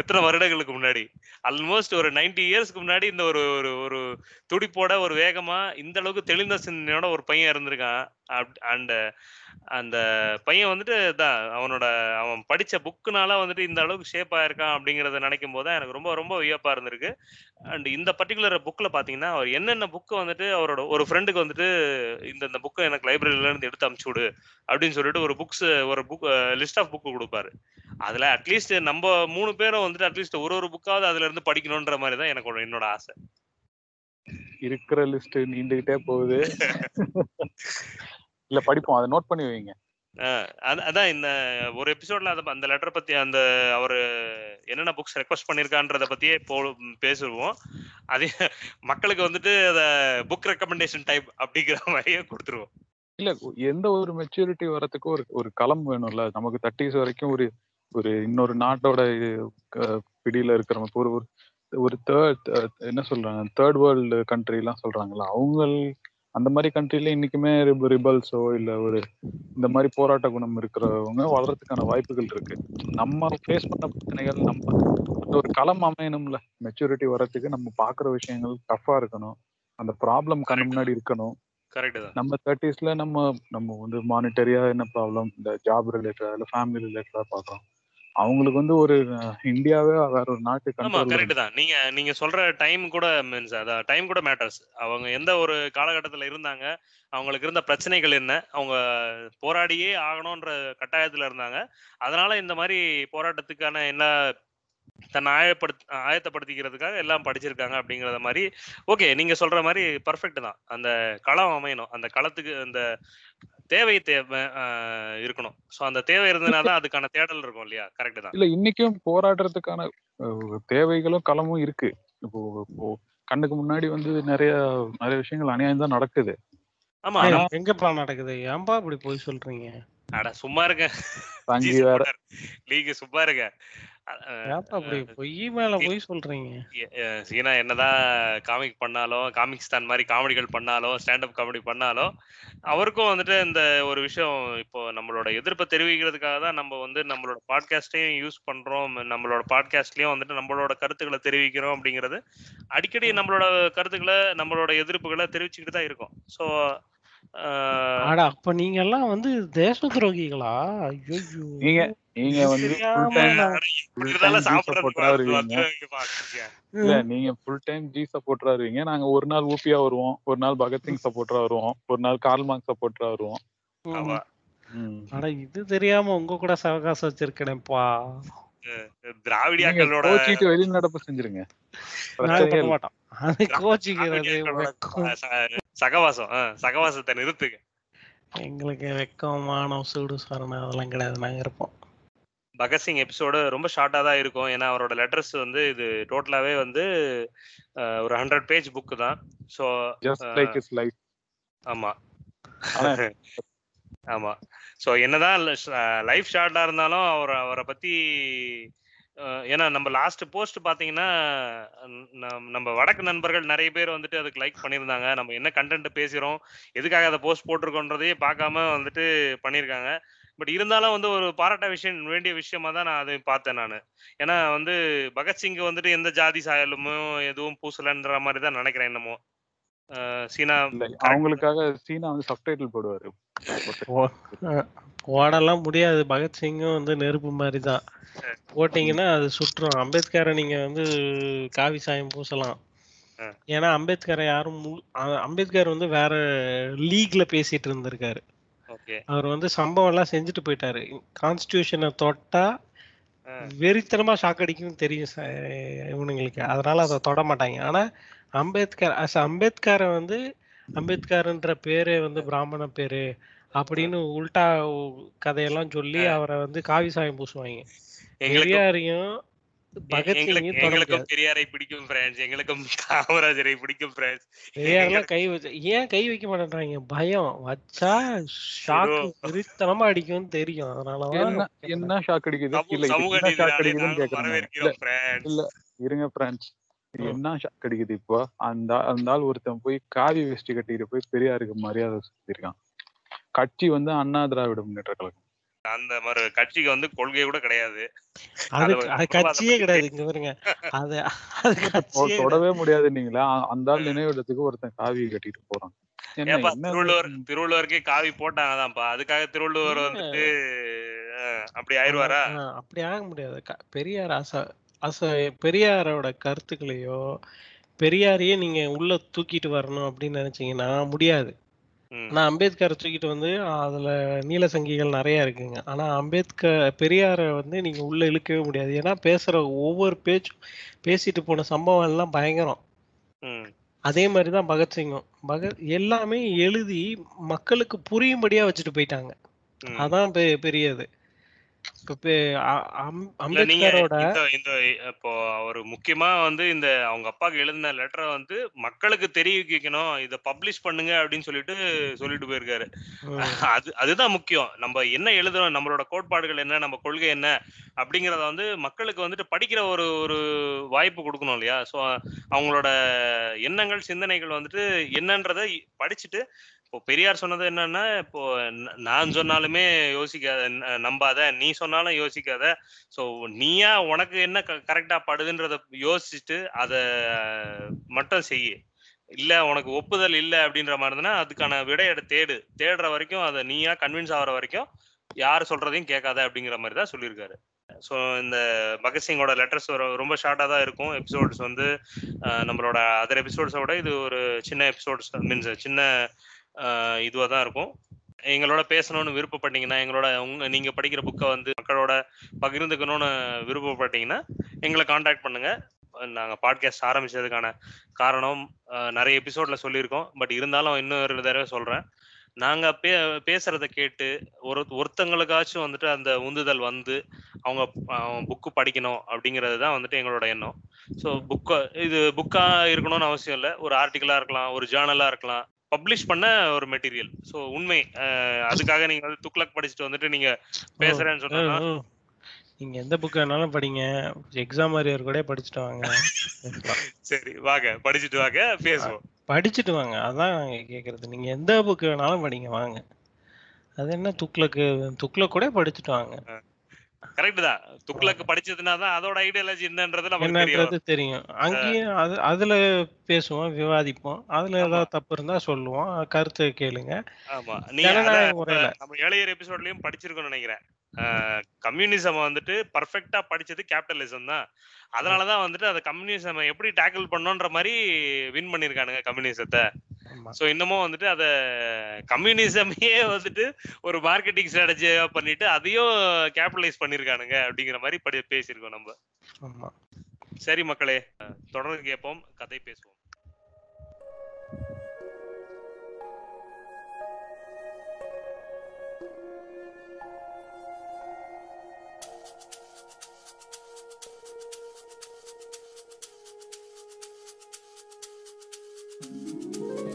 எத்தனை வருடங்களுக்கு முன்னாடி ஆல்மோஸ்ட் ஒரு நைன்டி இயர்ஸ்க்கு முன்னாடி இந்த ஒரு ஒரு துடிப்போட ஒரு வேகமா இந்த அளவுக்கு தெளிந்த சிந்தனையோட ஒரு பையன் இருந்திருக்கான். அப் அண்ட் அந்த பையன் வந்துட்டு தான் அவனோட அவன் படித்த புக்குனால வந்துட்டு இந்த அளவுக்கு ஷேப் ஆயிருக்கான் அப்படிங்கிறத நினைக்கும் போது தான் எனக்கு ரொம்ப ரொம்ப வியப்பாக இருந்திருக்கு. அண்ட் இந்த பர்டிகுலர் புக்கில் பார்த்தீங்கன்னா அவர் என்னென்ன புக்கு வந்துட்டு அவரோட ஒரு ஃப்ரெண்டுக்கு வந்துட்டு இந்தந்த புக்கை எனக்கு லைப்ரரியிலேருந்து எடுத்து அமுச்சு விடு அப்படின்னு சொல்லிட்டு ஒரு புக்ஸ் ஒரு புக் லிஸ்ட் ஆஃப் புக்கு கொடுப்பாரு. அதில் அட்லீஸ்ட் நம்ம மூணு பேரும் வந்துட்டு அட்லீஸ்ட் ஒரு ஒரு புக்காவது அதுலேருந்து படிக்கணுன்ற மாதிரி தான் எனக்கு என்னோட ஆசை. இருக்கிற லிஸ்ட் நீண்டுகிட்டே போகுது, இல்ல படிப்போம், அதை நோட் பண்ணி வைங்க. அதான் இந்த ஒரு எபிசோட்ல அந்த லெட்டர் பத்தி அந்த அவரு என்னென்ன புக்ஸ் ரெக்வஸ்ட் பண்ணியிருக்கான்றத பத்தியே போ பேசுவோம். அதே மக்களுக்கு வந்துட்டு அதை புக் ரெக்கமெண்டேஷன் டைப் அப்படிங்கிற மாதிரியே கொடுத்துருவோம். இல்ல எந்த ஒரு மெச்சூரிட்டி வரத்துக்கு ஒரு ஒரு களம் வேணும்ல. நமக்கு தேர்ட்டிஸ் வரைக்கும் ஒரு ஒரு இன்னொரு நாட்டோட பிடியில இருக்கிற ஒரு ஒரு தேர்ட் என்ன சொல்றாங்க தேர்ட் வேர்ல்டு கண்ட்ரி எல்லாம் சொல்றாங்களா, அவங்க அந்த மாதிரி கண்ட்ரில இன்னைக்குமே ரிபல்ஸோ இல்ல ஒரு இந்த மாதிரி போராட்ட குணம் இருக்கிறவங்க வளர்றதுக்கான வாய்ப்புகள் இருக்கு. நம்ம ஃபேஸ் பண்ண பிரச்சனைகள் நம்ம ஒரு களம் அமையணும்ல. மெச்சூரிட்டி வர்றதுக்கு நம்ம பாக்குற விஷயங்கள் டஃபா இருக்கணும், அந்த ப்ராப்ளம் கண்ணு முன்னாடி இருக்கணும். நம்ம தேர்ட்டிஸ்ல நம்ம நம்ம வந்து மானிட்டரியா என்ன ப்ராப்ளம் இந்த ஜாப் ரிலேட்டடா இல்ல ஃபேமிலி ரிலேட்டடா பாக்குறோம். அவங்களுக்கு வந்து ஒரு இந்தியாவே வேற ஒரு நாட்டுக்கு கரெக்ட் தான். நீங்க நீங்க சொல்ற டைம் கூட மீன்ஸ் அதான் டைம் கூட மேட்டர்ஸ். அவங்க எந்த ஒரு காலகட்டத்தில் இருந்தாங்க, அவங்களுக்கு இருந்த பிரச்சனைகள் என்ன, அவங்க போராடியே ஆகணும்ன்ற கட்டாயத்தில் இருந்தாங்க. அதனால இந்த மாதிரி போராட்டத்துக்கான என்ன தன்னை ஆயப்படுத்த ஆயத்தப்படுத்திக்கிறதுக்காக எல்லாம் படிச்சிருக்காங்க அப்படிங்கிறத மாதிரி. ஓகே, நீங்க சொல்ற மாதிரி பர்ஃபெக்ட் தான். அந்த களம் அமையணும், அந்த களத்துக்கு அந்த தேவை தேவை இருக்கணும். சோ அந்த தேவை இருந்ததுனாதான் அதுக்கான தேடல் இருக்கும் இல்லையா? கரெக்ட் தான். இல்ல இன்னைக்கும் போராடுறதுக்கான தேவைகளும் களமும் இருக்கு. இப்போ கண்ணுக்கு முன்னாடி வந்து நிறைய நிறைய விஷயங்கள் அநியாயம் தான் நடக்குது. ஆமா, எங்கப்பா நடக்குது? ஏன்பா இப்படி போய் சொல்றீங்க? அட சும்மா இருக்க லீக், சும்மா இருக்க என்னதான் காமிக் பண்ணாலும் காமிக்ஸ் தான் மாதிரி காமெடிகள் பண்ணாலும் ஸ்டாண்டப் காமெடி பண்ணாலும் அவருக்கும் வந்துட்டு இந்த ஒரு விஷயம் இப்போ நம்மளோட எதிர்ப்பை தெரிவிக்கிறதுக்காக தான் நம்ம வந்து நம்மளோட பாட்காஸ்டையும் யூஸ் பண்றோம். நம்மளோட பாட்காஸ்ட்லயும் வந்துட்டு நம்மளோட கருத்துக்களை தெரிவிக்கிறோம் அப்படிங்கிறது அடிக்கடி நம்மளோட கருத்துக்களை நம்மளோட எதிர்ப்புகளை தெரிவிச்சுக்கிட்டு தான் இருக்கும். ஸோ அப்ப நீங்க எல்லாம் வந்து தேச துரோகிகளா? நீங்க வந்து நாங்க ஒரு நாள் ஊபியா வருவோம், ஒரு நாள் பகத்சிங் சப்போர்ட்டரா வருவோம், ஒரு நாள் கார்ல் மார்க்ஸ் சப்போர்ட்டரா வருவோம். ஆனா இது தெரியாம உங்க கூட சவகாசம் வச்சிருக்கேன்ப்பா. திராவிடியாக்களோட கோச்சிட்டு வெளிநடப்பு செஞ்சிருங்க. சகவாசம் சகவாசத்தை நிறுத்துங்க. எங்களுக்கு வெக்கம் மானம் சூடு சரணம் அதெல்லாம் கிடையாது, நாங்க இருப்போம். பகத்சிங் எபிசோடு ரொம்ப ஷார்ட்டாக தான் இருக்கும். ஏன்னா அவரோட லெட்டர்ஸ் வந்து இது டோட்டலாகவே வந்து ஒரு ஹண்ட்ரட் பேஜ் புக்கு தான். ஸோ ஆமாம், ஆமா. ஸோ என்னதான் லைஃப் ஷார்ட்டா இருந்தாலும் அவர் அவரை பத்தி அஹ், ஏன்னா நம்ம லாஸ்ட் போஸ்ட் பாத்தீங்கன்னா நம்- நம்ம வடக்கு நண்பர்கள் நிறைய பேர் வந்துட்டு அதுக்கு லைக் பண்ணியிருந்தாங்க. நம்ம என்ன கண்டென்ட் பேசுறோம், எதுக்காக அதை போஸ்ட் போட்டிருக்கோன்றதையே பார்க்காம வந்துட்டு பண்ணியிருக்காங்க. பட் இருந்தாலும் வந்து ஒரு பாராட்ட விஷயம் வேண்டிய விஷயமா தான் நான் அதை பார்த்தேன் நான். ஏன்னா வந்து பகத்சிங் வந்துட்டு எந்த ஜாதி சாயலுமோ எதுவும் பூசலன்ற மாதிரி தான் நினைக்கிறேன் என்னமோ. அஹ், சீனா இல்ல, கரெக்ட். அவங்களுக்காக சீனா வந்து சப்டைட்டில் போடுவாரு. ஓடெல்லாம் முடியாது. பகத்சிங்கும் வந்து நெருப்பு மாதிரி தான், போட்டிங்கன்னா அது சுற்றும். அம்பேத்கரை நீங்கள் வந்து காவி சாயம் பூசலாம், ஏன்னா அம்பேத்கரை யாரும் முழு- அ- அம்பேத்கர் வந்து வேற லீக்ல பேசிட்டு இருந்திருக்காரு. ஓகே அவர் வந்து சம்பவம் எல்லாம் செஞ்சுட்டு போயிட்டாரு. கான்ஸ்டியூஷனை தொட்டா வெறித்தனமா ஷாக் அடிக்கும் தெரியும் ச- இவனுங்களுக்கு, அதனால அதை தொட மாட்டாங்க. ஆனா அம்பேத்கர் அஸ் அம்பேத்கரை வந்து அம்பேத்கர்ன்ற பேரே வந்து பிராமண பேரு அப்படின்னு உல்டா உ- கதையெல்லாம் சொல்லி அவரை வந்து காவி சாயம் பூசுவாங்க. எங்களுக்கும் பெரியாரையும் எ- எங்களுக்கு பகத்சிங்கையும் தொட எங்களுக்கும் முடியாது. பெரியாரை பிடிக்கும் பிரான்ஸ், எங்களுக்கும் காமராஜரை பிடிக்கும் பிரான்ஸ், பெரியாரெல்லாம் எங்களுக்கு கை வச்சு ஏன் கை வைக்க மாட்டேன்றாங்க, பயம் வச்சா ஏதோ ஷாக்கு வெறித்தனமா அடிக்கும்னு தெரியும், அதனாலதான் என்ன வைக்க மாட்டாங்க. என்ன ஷாக் அடிக்குது சமூக இல்ல, இது சமூக என்ன ஷாக் நீதினாலே அடிக்குதுன்னு நாங்கள் கேக்குறேன் நானு. இல்ல வரவேற்கிறோம் பிரான்ஸ். இல்ல இருங்க பிரான்ஸ், இது ம். என்ன ஷாக் அடிக்குது இப்போ? அந்த ஆள்- அந்த ஆள் ஒருத்தன் போய் காவி வேஷ்டி கட்டிட்டு போய் பெரியாருக்கு மரியாதை செலுத்திருக்கான். கட்சி வந்து அண்ணா திராவிட முன்னேற்ற கழகம். அந்த மாதிரி கட்சிக்கு வந்து கொள்கை கூட கிடையாது, அது அதை அது வெறும் அதை கட்சியே பத்தி கிடையாது. இங்க பாருங்க, அது அது தொ- கட்சியே கிடையாது. தொடவே முடியாது நீங்களா? அ- அந்த ஆள் பேச- நினைவிடத்துக்கு ஒருத்தன் காவி கட்டிட்டு போறான். என்ன ஏப்பா என்ன திருவள்ளுவர் இது? திருவள்ளுவருக்கே காவி போட்டாங்கதான்ப்பா, அதுக்காக திருவள்ளுவர் இல்ல, வந்துட்டு அஹ், அப்படி ஆயிடுவாரா? ஆ, அப்படி ஆக முடியாது. க- பெரியார் அச அச பெரியாரோட கருத்துக்களையோ பெரியாரையே நீங்க உள்ள தூக்கிட்டு வரணும் அப்படின்னு நினைச்சீங்கன்னா முடியாது. ம் ஆனா அம்பேத்கரை தூக்கிட்டு வந்து அதுல நீல சங்கிகள் நிறைய இருக்குங்க. ஆனா அம்பேத்கர் பெரியாரை வந்து நீங்க உள்ள இழுக்கவே முடியாது, ஏன்னா பேசுற ஒவ்வொரு பேச்சும் பேசிட்டு போன சம்பவம் எல்லாம் பயங்கரம். ம் அதே மாதிரி தான் பகத்சிங்கும் பகத் எல்லாமே எழுதி மக்களுக்கு புரியும்படியா வச்சுட்டு போயிட்டாங்க, ம் அதான் பெ- பெரியது. இப்ப பெ- அ- அம்- இல்ல நீங்க அம்பேத்கரோட இந்த இந்த இப்போ அவர் முக்கியமா வந்து இந்த அவங்க அப்பாவுக்கு எழுதின லெட்டரை வந்து மக்களுக்கு தெரிவிக்கணும், இதை பப்ளிஷ் பண்ணுங்க அப்படின்னு சொல்லிட்டு சொல்லிட்டு போயிருக்காரு. ம், அது அதுதான் முக்கியம். நம்ம என்ன எழுதுறோம், நம்மளோட கோட்பாடுகள் என்ன, நம்ம கொள்கை என்ன அப்படிங்கிறத வந்து மக்களுக்கு வந்துட்டு படிக்கிற ஒரு ஒரு வாய்ப்பு கொடுக்கணும் இல்லையா? ஸோ அவங்களோட எண்ணங்கள் சிந்தனைகள் வந்துட்டு என்னன்றதை படிச்சுட்டு, இப்போ பெரியார் சொன்னது என்னன்னா, இப்போ ந- நான் சொன்னாலுமே யோசிக்காத, ந- நம்பாத, நீ சொன்னாலும் யோசிக்காத, ஸோ நீயா உனக்கு என்ன கரெக்டா படுதுன்றத யோசிச்சுட்டு அதை மட்டும் செய், இல்ல உனக்கு ஒப்புதல் இல்ல அப்படின்ற மாதிரி இருந்தா அதுக்கான விடையை தேடு, தேடுற வரைக்கும் அதை நீயா கன்வின்ஸ் ஆகுற வரைக்கும் யார் சொல்றதையும் கேட்காத அப்படிங்கிற மாதிரி தான் சொல்லியிருக்காரு. ஸோ இந்த பகத்சிங்கோட லெட்டர்ஸ் ரொம்ப ஷார்ட்டாக தான் இருக்கும். எபிசோட்ஸ் வந்து அஹ், நம்மளோட அதர் எபிசோட்ஸை விட இது ஒரு சின்ன எபிசோட்ஸ் மீன்ஸ் சின்ன இதுவாக தான் இருக்கும். எங்களோட பேசணும்னு விருப்பப்பட்டீங்கன்னா, எங்களோட உங்க நீங்க படிக்கிற புக்கை வந்து மக்களோட பகிர்ந்துக்கணும்னு விருப்பப்பட்டீங்கன்னா எங்களை காண்டாக்ட் பண்ணுங்க. நாங்கள் பாட்காஸ்ட் ஆரம்பிச்சதுக்கான காரணம் அஹ், நிறைய எபிசோட்ல சொல்லியிருக்கோம். பட் இருந்தாலும் இன்னொரு தடவை சொல்றேன், நாங்க பே பேசுறத கேட்டு ஒரு ஒருத்தங்களுக்காச்சும் வந்துட்டு அந்த உந்துதல் வந்து அவங்க புக்கு படிக்கணும் அப்படிங்கிறது தான் வந்துட்டு எங்களோட எண்ணம். ஸோ புக்கை இது புக்காக இருக்கணும்னு அவசியம் இல்லை, ஒரு ஆர்டிக்கலாக இருக்கலாம், ஒரு ஜேர்னலாக இருக்கலாம், பப்ளிஷ் பண்ண ஒரு மெட்டீரியல். ஸோ உண்மை அஹ், அதுக்காக நீங்கள் வந்து துக்ளக் படிச்சுட்டு வந்துட்டு நீங்கள் ஓ, பேசுகிறேன்னு ஓ, சொன்னோன்னா ஓ. நீங்க எந்த புக் வேணாலும் படிங்க, எக்ஸாம் வாரியர் கூட படிச்சுட்டு வாங்க, பேசலாம். சரி வாங்க படிச்சுட்டு வாங்க அ- பேசுவோம். படிச்சுட்டு வாங்க, அதான் நாங்க கேக்குறது. நீங்க எந்த புக் வேணாலும் படிங்க வாங்க, அது என்ன துக்ளக்கு துக்ளக் கூட படிச்சுட்டு வாங்க. கரெக்டு தான், துக்ளக் ஆமா. படிச்சதுனா தான் அதோட ஐடியாலஜி என்னன்றது நமக்கு தெரிய என்னன்றது வரும். தெரியும், அங்கேயும் அது அதுல பேசுவோம், விவாதிப்போம், அதுல ஆமாம் ஏதாவது தப்பு இருந்தா சொல்லுவோம், கருத்து கேளுங்க, ஆமா. நீங்க அத ஜனநாயக நம்ம முறையில. நம்ம ஏழையர் எபிசோட்லயும் படிச்சிருக்கோம்னு நினைக்கிறேன். கம்யூனிசம் வந்துட்டு பர்ஃபெக்டா படிச்சது கேபிட்டலிசம் தான், ம், அதனாலதான் வந்துட்டு அதை கம்யூனிசம் எப்படி டேக்கிள் பண்ணோன்ற மாதிரி வின் பண்ணியிருக்கானுங்க கம்யூனிசத்தை. ஆமா. ஸோ இன்னமும் வந்துட்டு அதை கம்யூனிசமே வந்துட்டு ஒரு மார்க்கெட்டிங் ஸ்ட்ராட்டஜியா பண்ணிட்டு அதையும் கேபிட்டலைஸ் பண்ணியிருக்கானுங்க அப்படிங்கிற மாதிரி படி பேசியிருக்கோம் நம்ம. ஆமா. சரி மக்களே, தொடர்ந்து கேட்போம், கதை பேசுவோம்.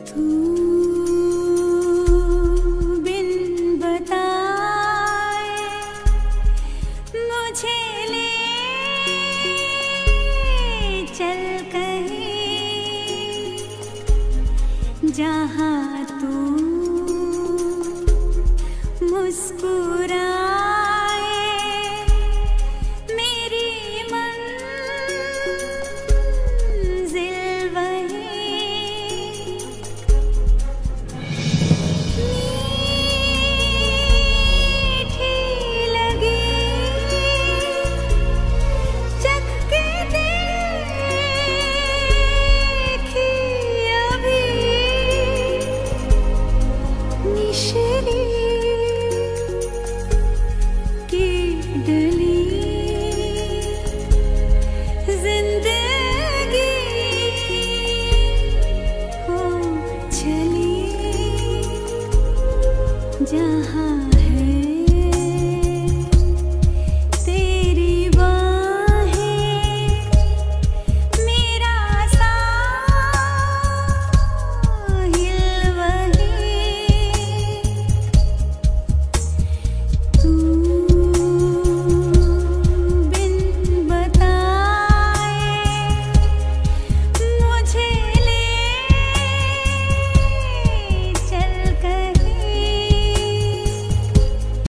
तू बिन जहां